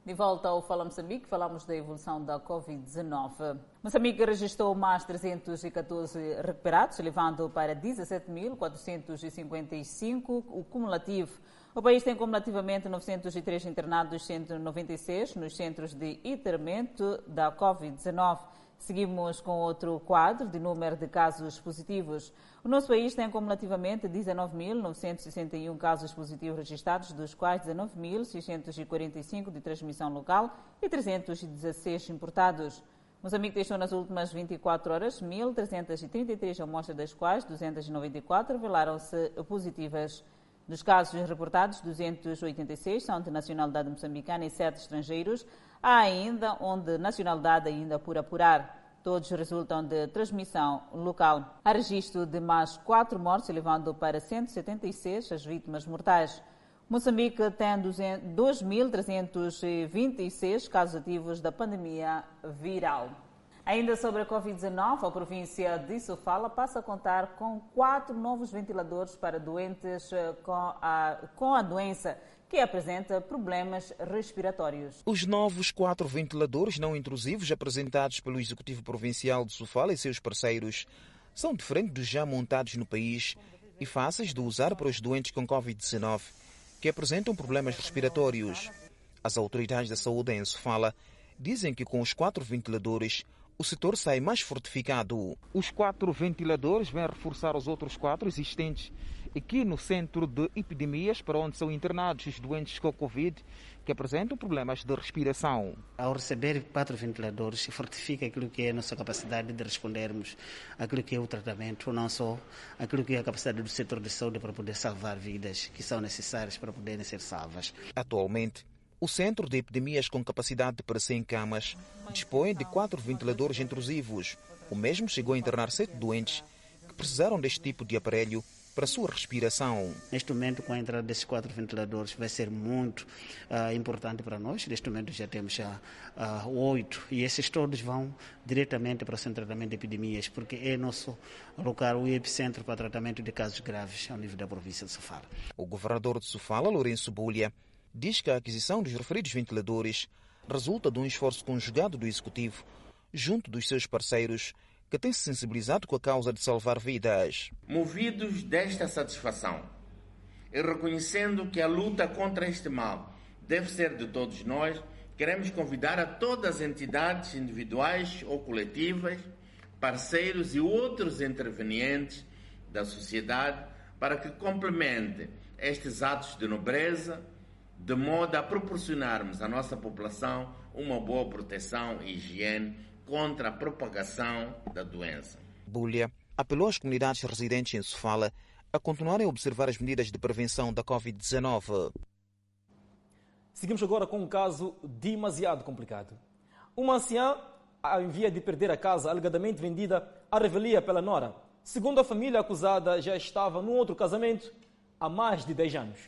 De volta ao Fala Moçambique, falamos da evolução da covid dezenove. Moçambique registrou mais trezentos e catorze recuperados, levando para dezassete mil quatrocentos e cinquenta e cinco o cumulativo. O país tem cumulativamente novecentos e três internados, cento e noventa e seis nos centros de internamento da covid dezenove. Seguimos com outro quadro de número de casos positivos. O nosso país tem cumulativamente dezenove mil novecentos e sessenta e um casos positivos registrados, dos quais dezenove mil seiscentos e quarenta e cinco de transmissão local e trezentos e dezesseis importados. Moçambique testou nas últimas vinte e quatro horas mil trezentos e trinta e três amostras, das quais duzentos e noventa e quatro revelaram-se positivas. Dos casos reportados, duzentos e oitenta e seis são de nacionalidade moçambicana e sete estrangeiros. Há ainda onde nacionalidade ainda por apurar. Todos resultam de transmissão local. Há registro de mais quatro mortes, elevando para cento e setenta e seis as vítimas mortais. Moçambique tem dois mil trezentos e vinte e seis casos ativos da pandemia viral. Ainda sobre a covid dezenove, a província de Sofala passa a contar com quatro novos ventiladores para doentes com a, com a doença, que apresenta problemas respiratórios. Os novos quatro ventiladores não intrusivos apresentados pelo Executivo Provincial de Sofala e seus parceiros são diferentes dos já montados no país e fáceis de usar para os doentes com covid dezenove, que apresentam problemas respiratórios. As autoridades da saúde em Sofala dizem que com os quatro ventiladores o setor sai mais fortificado. Os quatro ventiladores vêm reforçar os outros quatro existentes aqui no centro de epidemias, para onde são internados os doentes com Covid que apresentam problemas de respiração. Ao receber quatro ventiladores, se fortifica aquilo que é a nossa capacidade de respondermos aquilo que é o tratamento, não só aquilo que é a capacidade do setor de saúde para poder salvar vidas que são necessárias para poderem ser salvas. Atualmente, o Centro de Epidemias, com capacidade para cem camas, dispõe de quatro ventiladores intrusivos. O mesmo chegou a internar sete doentes que precisaram deste tipo de aparelho para a sua respiração. Neste momento, com a entrada desses quatro ventiladores, vai ser muito uh, importante para nós. Neste momento já temos já, uh, oito, e esses todos vão diretamente para o Centro de Tratamento de Epidemias, porque é nosso local, o epicentro para tratamento de casos graves ao nível da província de Sofala. O governador de Sofala, Lourenço Bulha, diz que a aquisição dos referidos ventiladores resulta de um esforço conjugado do Executivo junto dos seus parceiros, que tem se sensibilizado com a causa de salvar vidas. Movidos desta satisfação e reconhecendo que a luta contra este mal deve ser de todos nós, queremos convidar a todas as entidades individuais ou coletivas, parceiros e outros intervenientes da sociedade para que complementem estes atos de nobreza, de modo a proporcionarmos à nossa população uma boa proteção e higiene contra a propagação da doença. Bulha apelou às comunidades residentes em Sofala a continuarem a observar as medidas de prevenção da covid dezenove. Seguimos agora com um caso demasiado complicado. Uma anciã, ao invés de perder a casa alegadamente vendida à revelia pela nora, segundo a família acusada, já estava num outro casamento há mais de dez anos.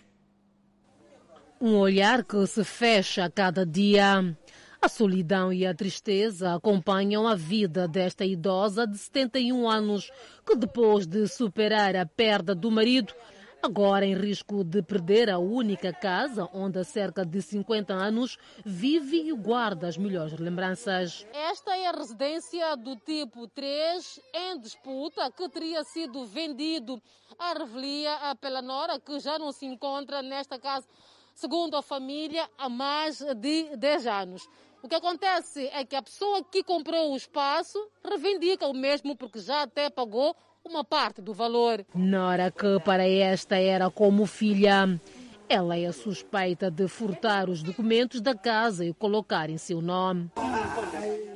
Um olhar que se fecha a cada dia. A solidão e a tristeza acompanham a vida desta idosa de setenta e um anos, que depois de superar a perda do marido, agora em risco de perder a única casa onde há cerca de cinquenta anos vive e guarda as melhores lembranças. Esta é a residência do tipo três em disputa, que teria sido vendido à revelia pela nora, que já não se encontra nesta casa, segundo a família, há mais de dez anos. O que acontece é que a pessoa que comprou o espaço reivindica o mesmo, porque já até pagou uma parte do valor. Nora, que para esta era como filha, ela é suspeita de furtar os documentos da casa e colocar em seu nome.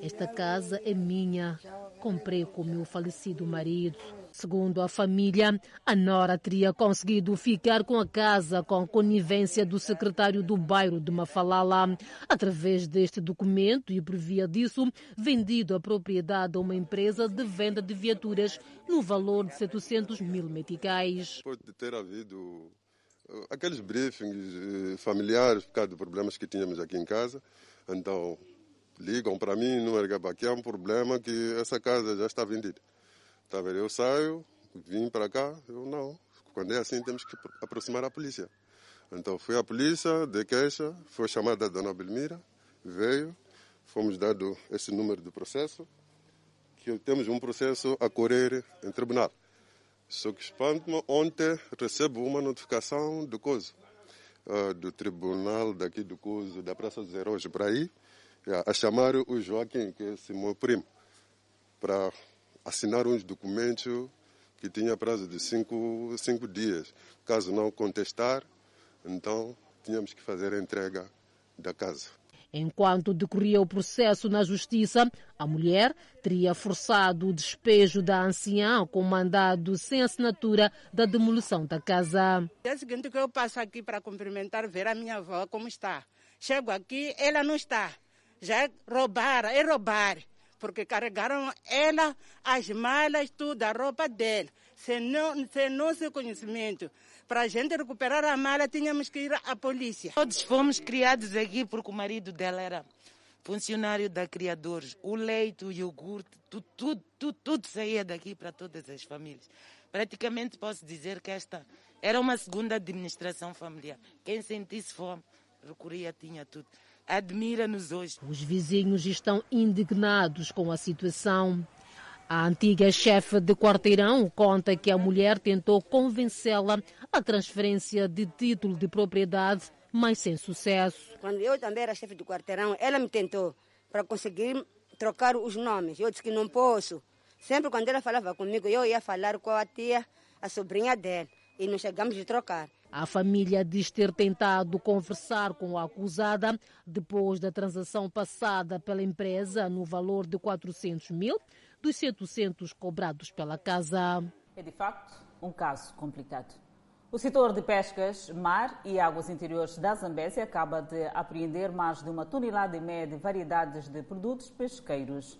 Esta casa é minha, comprei com meu falecido marido. Segundo a família, a nora teria conseguido ficar com a casa com a conivência do secretário do bairro de Mafalala, através deste documento, e previa disso vendido a propriedade a uma empresa de venda de viaturas no valor de setecentos mil meticais. Depois de ter havido aqueles briefings familiares por causa de problemas que tínhamos aqui em casa, então ligam para mim, não ergaba, aqui há um problema que essa casa já está vendida. Tá, eu saio, vim para cá, eu não. Quando é assim, temos que aproximar a polícia. Então, fui à polícia, dei queixa, foi chamada a dona Belmira, veio, fomos dado esse número do processo, que temos um processo a correr em tribunal. Só que espanto-me, ontem recebo uma notificação do C O S, uh, do tribunal daqui do C O S, da Praça dos Heróis, para aí, a chamar o Joaquim, que é esse meu primo, para assinar uns documentos que tinha prazo de cinco, cinco dias. Caso não contestar, então tínhamos que fazer a entrega da casa. Enquanto decorria o processo na justiça, a mulher teria forçado o despejo da anciã com mandado sem assinatura da demolição da casa. É seguinte que eu passo aqui para cumprimentar, ver a minha avó como está. Chego aqui, ela não está. Já é roubar, é roubar. porque carregaram ela, as malas, tudo, a roupa dela, sem, não, sem nosso conhecimento. Para a gente recuperar a mala, tínhamos que ir à polícia. Todos fomos criados aqui porque o marido dela era funcionário da Criadores. O leite, o iogurte, tudo, tudo, tudo, tudo saía daqui para todas as famílias. Praticamente posso dizer que esta era uma segunda administração familiar. Quem sentisse fome, recorria, tinha tudo. Admira-nos hoje. Os vizinhos estão indignados com a situação. A antiga chefe de quarteirão conta que a mulher tentou convencê-la à transferência de título de propriedade, mas sem sucesso. Quando eu também era chefe de quarteirão, ela me tentou para conseguir trocar os nomes. Eu disse que não posso. Sempre quando ela falava comigo, eu ia falar com a tia, a sobrinha dela, e não chegamos a trocar. A família diz ter tentado conversar com a acusada depois da transação passada pela empresa no valor de quatrocentos mil dos setecentos cobrados pela casa. É de facto um caso complicado. O setor de pescas, mar e águas interiores da Zambésia acaba de apreender mais de uma tonelada e meia de variedades de produtos pesqueiros.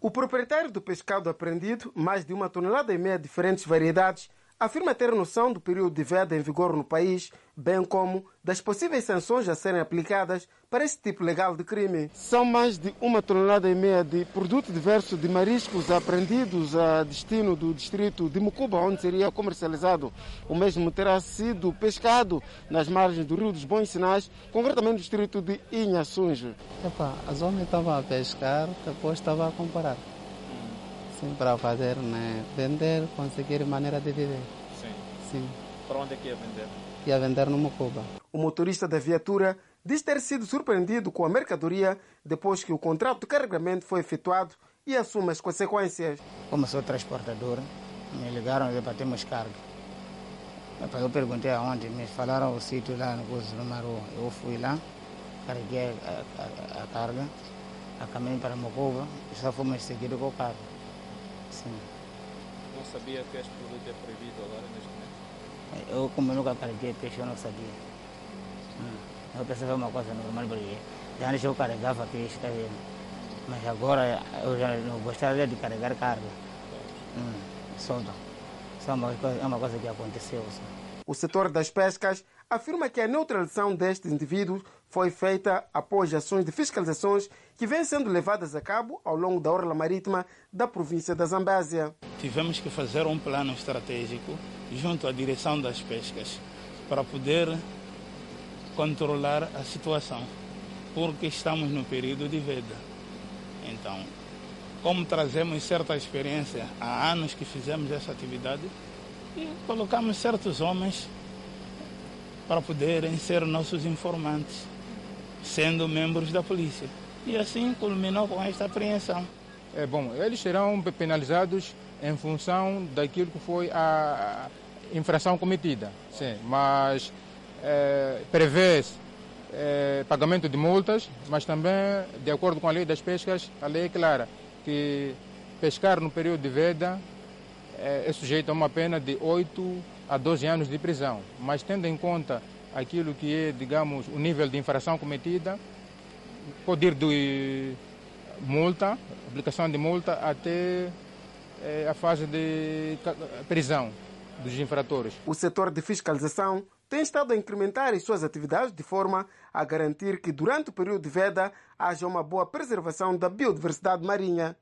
O proprietário do pescado apreendido, mais de uma tonelada e meia de diferentes variedades, afirma ter noção do período de veda em vigor no país, bem como das possíveis sanções a serem aplicadas para esse tipo legal de crime. São mais de uma tonelada e meia de produto diverso de mariscos apreendidos a destino do distrito de Mucuba, onde seria comercializado. O mesmo terá sido pescado nas margens do Rio dos Bons Sinais, concretamente no distrito de Inhaçunjo. Epa, as homens estavam a pescar, depois estavam a comparar. Sim, para fazer, né? Vender, conseguir maneira de viver. Sim. Sim. Para onde é que ia vender? Ia vender no Mucuba. O motorista da viatura diz ter sido surpreendido com a mercadoria depois que o contrato de carregamento foi efetuado e assume as consequências. Como sou transportador, me ligaram para termos carga. Eu perguntei aonde, me falaram o sítio lá no curso do Maru. Eu fui lá, carreguei a, a, a carga, a caminho para Mucuba e só fomos seguidos com o carro. Sim. Não sabia que este produto é proibido agora neste momento? Eu, como eu nunca carreguei peixe, eu não sabia. Hum. Eu pensava uma coisa normal, porque já antes eu carregava peixe, está vendo? Mas agora eu já não gostava de carregar carga. Hum. Só, só uma coisa, é uma coisa que aconteceu. Só. O setor das pescas afirma que a neutralização destes indivíduos foi feita após ações de fiscalizações que vêm sendo levadas a cabo ao longo da orla marítima da província da Zambésia. Tivemos que fazer um plano estratégico junto à direção das pescas para poder controlar a situação, porque estamos no período de veda. Então, como trazemos certa experiência, há anos que fizemos essa atividade e colocamos certos homens para poderem ser nossos informantes, sendo membros da polícia. E assim culminou com esta apreensão. É bom, eles serão penalizados em função daquilo que foi a infração cometida, sim, mas é, prevê é, pagamento de multas, mas também, de acordo com a lei das pescas, a lei é clara que pescar no período de veda é, é sujeito a uma pena de oito a doze anos de prisão, mas tendo em conta aquilo que é, digamos, o nível de infração cometida, pode ir de multa, aplicação de multa, até a fase de prisão dos infratores. O setor de fiscalização tem estado a incrementar as suas atividades de forma a garantir que durante o período de veda haja uma boa preservação da biodiversidade marinha.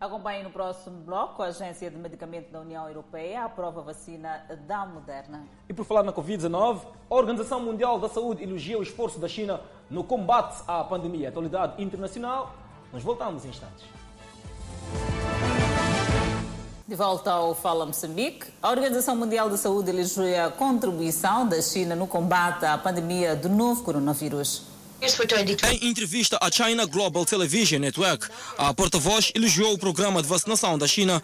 Acompanhe no próximo bloco. A Agência de Medicamento da União Europeia aprova a vacina da Moderna. E por falar na covid dezenove, a Organização Mundial da Saúde elogia o esforço da China no combate à pandemia. Atualidade internacional, nós voltamos em instantes. De volta ao Fala Moçambique, a Organização Mundial da Saúde elogia a contribuição da China no combate à pandemia do novo coronavírus. Em entrevista à China Global Television Network, a porta-voz elogiou o programa de vacinação da China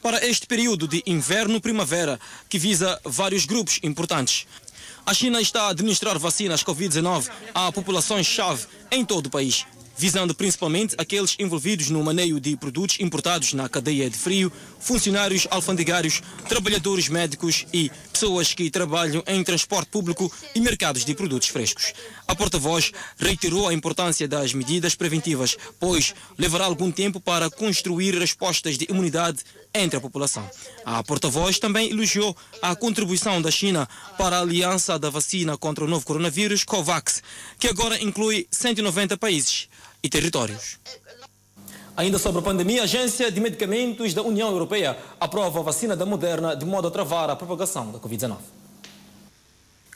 para este período de inverno-primavera, que visa vários grupos importantes. A China está a administrar vacinas covid dezenove a populações-chave em todo o país. visando principalmente aqueles envolvidos no maneio de produtos importados na cadeia de frio, funcionários alfandegários, trabalhadores médicos e pessoas que trabalham em transporte público e mercados de produtos frescos. A porta-voz reiterou a importância das medidas preventivas, pois levará algum tempo para construir respostas de imunidade entre a população. A porta-voz também elogiou a contribuição da China para a aliança da vacina contra o novo coronavírus COVAX, que agora inclui cento e noventa países e territórios. Ainda sobre a pandemia, a Agência de Medicamentos da União Europeia aprova a vacina da Moderna de modo a travar a propagação da covid dezenove.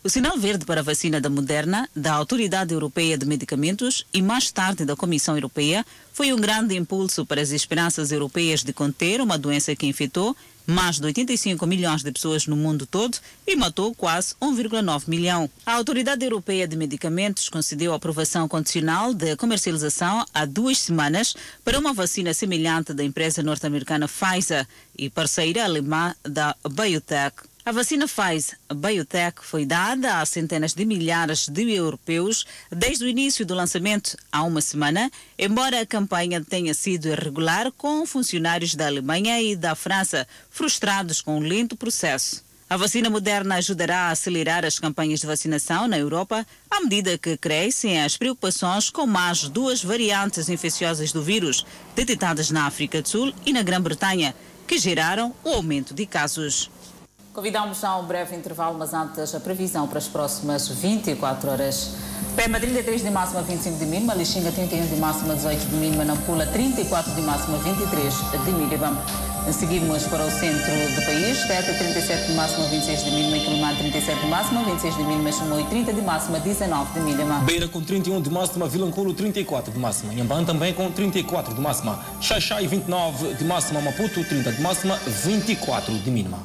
O sinal verde para a vacina da Moderna, da Autoridade Europeia de Medicamentos e mais tarde da Comissão Europeia, foi um grande impulso para as esperanças europeias de conter uma doença que infectou mais de oitenta e cinco milhões de pessoas no mundo todo e matou quase um vírgula nove milhão. A Autoridade Europeia de Medicamentos concedeu a aprovação condicional de comercialização há duas semanas para uma vacina semelhante da empresa norte-americana Pfizer e parceira alemã da BioNTech. A vacina Pfizer-BioNTech foi dada a centenas de milhares de europeus desde o início do lançamento, há uma semana, embora a campanha tenha sido irregular, com funcionários da Alemanha e da França frustrados com o lento processo. A vacina Moderna ajudará a acelerar as campanhas de vacinação na Europa à medida que crescem as preocupações com mais duas variantes infecciosas do vírus, detectadas na África do Sul e na Grã-Bretanha, que geraram o aumento de casos. Convidamos a um breve intervalo, mas antes a previsão para as próximas vinte e quatro horas. Pema trinta e três de máxima, vinte e cinco de mínima. Lixinga trinta e um de máxima, dezoito de mínima. Nampula trinta e quatro de máxima, vinte e três de mínima. Seguimos para o centro do país. Teta trinta e sete de máxima, vinte e seis de mínima. Quelimane trinta e sete de máxima, vinte e seis de mínima. Chumoi trinta de máxima, dezenove de mínima. Beira com trinta e um de máxima, Vilanculo trinta e quatro de máxima. Inhambane também com trinta e quatro de máxima. Xaixai vinte e nove de máxima. Maputo trinta de máxima, vinte e quatro de mínima.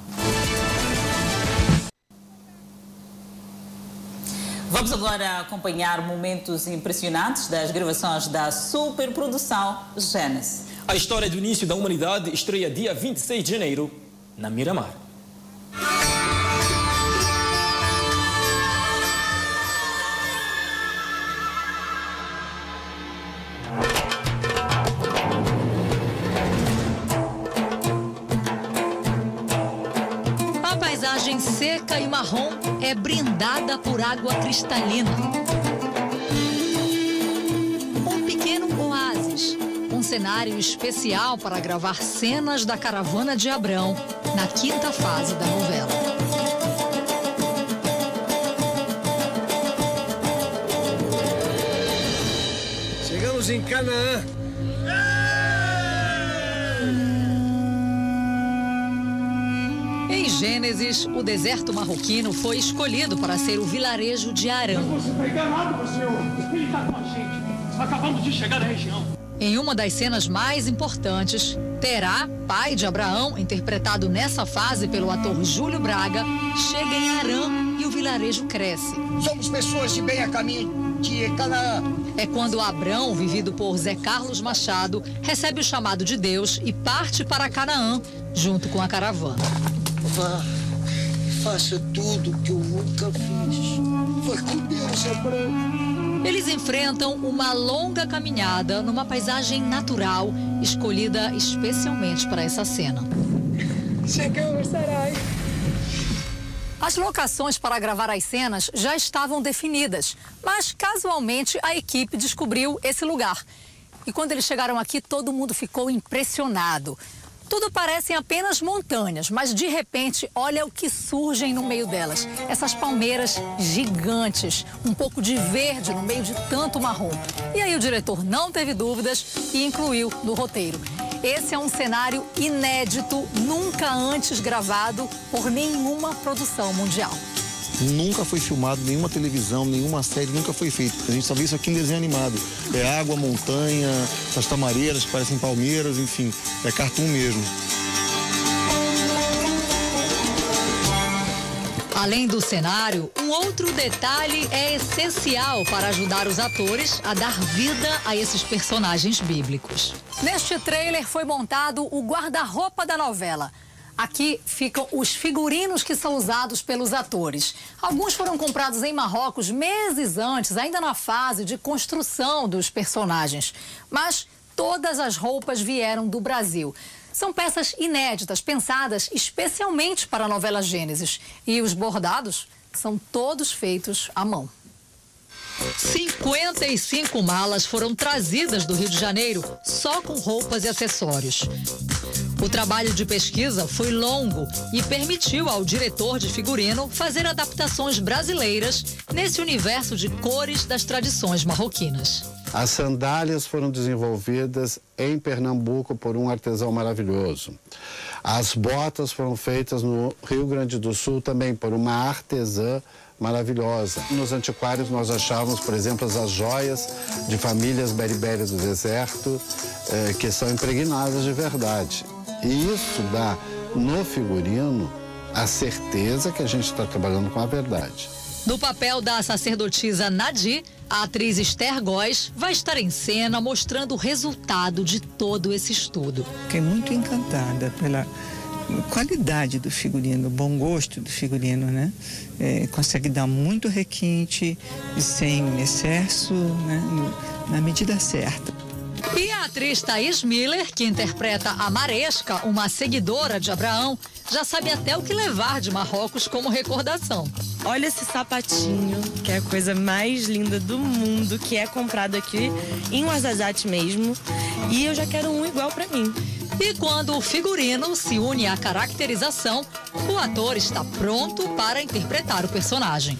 Vamos agora acompanhar momentos impressionantes das gravações da superprodução Genesis. A história do início da humanidade estreia dia vinte e seis de janeiro, na Miramar. Seca e marrom é brindada por água cristalina. Um pequeno oásis, um cenário especial para gravar cenas da Caravana de Abrão, na quinta fase da novela. Chegamos em Canaã. Em Gênesis, o deserto marroquino foi escolhido para ser o vilarejo de Arã. Você está enganado, meu senhor. Ele está com a gente. Acabamos de chegar à região. Em uma das cenas mais importantes, Terá, pai de Abraão, interpretado nessa fase pelo ator Júlio Braga, chega em Arã e o vilarejo cresce. Somos pessoas de bem a caminho de Canaã. É quando Abrão, vivido por Zé Carlos Machado, recebe o chamado de Deus e parte para Canaã, junto com a caravana. Vá, faça tudo que eu nunca fiz. Vai com Deus, Abraão. Eles enfrentam uma longa caminhada numa paisagem natural, escolhida especialmente para essa cena. Chegamos, Sarai. As locações para gravar as cenas já estavam definidas, mas casualmente a equipe descobriu esse lugar. E quando eles chegaram aqui, todo mundo ficou impressionado. Tudo parecem apenas montanhas, mas de repente, olha o que surgem no meio delas. Essas palmeiras gigantes, um pouco de verde no meio de tanto marrom. E aí o diretor não teve dúvidas e incluiu no roteiro. Esse é um cenário inédito, nunca antes gravado por nenhuma produção mundial. Nunca foi filmado, nenhuma televisão, nenhuma série, nunca foi feito. A gente só vê isso aqui em desenho animado. É água, montanha, essas tamareiras que parecem palmeiras, enfim, é cartoon mesmo. Além do cenário, um outro detalhe é essencial para ajudar os atores a dar vida a esses personagens bíblicos. Neste trailer foi montado o guarda-roupa da novela. Aqui ficam os figurinos que são usados pelos atores. Alguns foram comprados em Marrocos meses antes, ainda na fase de construção dos personagens. Mas todas as roupas vieram do Brasil. São peças inéditas, pensadas especialmente para a novela Genesis. E os bordados são todos feitos à mão. cinquenta e cinco malas foram trazidas do Rio de Janeiro só com roupas e acessórios. O trabalho de pesquisa foi longo e permitiu ao diretor de figurino fazer adaptações brasileiras nesse universo de cores das tradições marroquinas. As sandálias foram desenvolvidas em Pernambuco por um artesão maravilhoso. As botas foram feitas no Rio Grande do Sul também por uma artesã maravilhosa. Nos antiquários nós achávamos, por exemplo, as joias de famílias beribérias do deserto, eh, que são impregnadas de verdade. E isso dá, no figurino, a certeza que a gente está trabalhando com a verdade. No papel da sacerdotisa Nadi, a atriz Esther Góes vai estar em cena mostrando o resultado de todo esse estudo. Fiquei muito encantada pela qualidade do figurino, o bom gosto do figurino, né? É, consegue dar muito requinte, sem excesso, né? Na medida certa. E a atriz Thaís Miller, que interpreta a Maresca, uma seguidora de Abraão, já sabe até o que levar de Marrocos como recordação. Olha esse sapatinho, que é a coisa mais linda do mundo, que é comprado aqui em Ouarzazate mesmo, e eu já quero um igual para mim. E quando o figurino se une à caracterização, o ator está pronto para interpretar o personagem.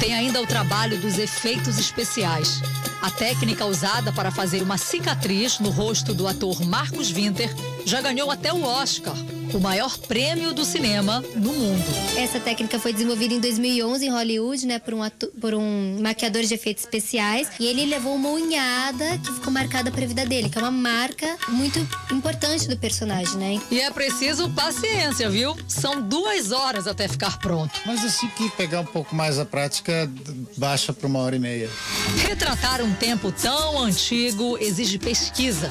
Tem ainda o trabalho dos efeitos especiais. A técnica usada para fazer uma cicatriz no rosto do ator Marcos Winter já ganhou até o Oscar, o maior prêmio do cinema no mundo. Essa técnica foi desenvolvida em dois mil e onze em Hollywood, né, por um, ator, por um maquiador de efeitos especiais. E ele levou uma unhada que ficou marcada para a vida dele, que é uma marca muito importante do personagem, né? E é preciso paciência, viu? São duas horas até ficar pronto. Mas assim que pegar um pouco mais a prática, baixa para uma hora e meia. Retratar um tempo tão antigo exige pesquisa.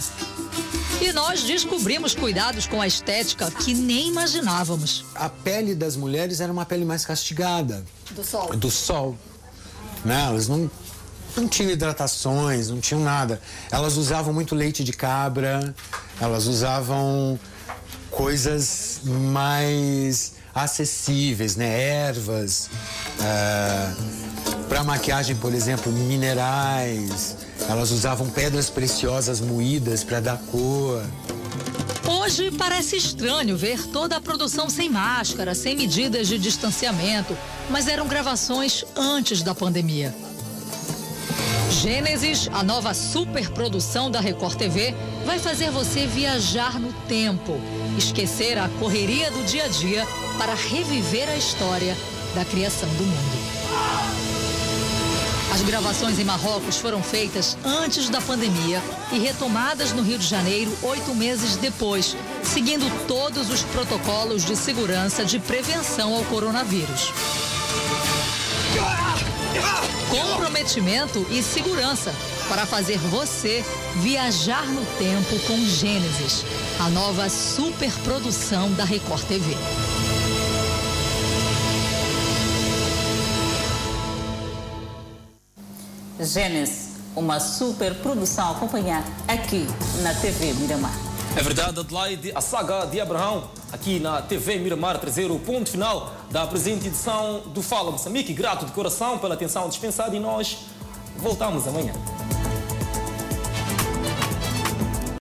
E nós descobrimos cuidados com a estética que nem imaginávamos. A pele das mulheres era uma pele mais castigada. Do sol. Do sol. Né? Elas não, não tinham hidratações, não tinham nada. Elas usavam muito leite de cabra, elas usavam coisas mais acessíveis, né? Ervas, uh, para maquiagem, por exemplo, minerais. Elas usavam pedras preciosas moídas para dar cor. Hoje parece estranho ver toda a produção sem máscara, sem medidas de distanciamento, mas eram gravações antes da pandemia. Gênesis, a nova superprodução da Record T V, vai fazer você viajar no tempo, esquecer a correria do dia a dia para reviver a história da criação do mundo. As gravações em Marrocos foram feitas antes da pandemia e retomadas no Rio de Janeiro oito meses depois, seguindo todos os protocolos de segurança de prevenção ao coronavírus. Comprometimento e segurança para fazer você viajar no tempo com Gênesis, a nova superprodução da Record T V. Genesis, uma super produção a acompanhar aqui na T V Miramar. É verdade, Adelaide, a saga de Abraão, aqui na T V Miramar, trazer o ponto final da presente edição do Fala Moçambique. Grato de coração pela atenção dispensada e nós voltamos amanhã.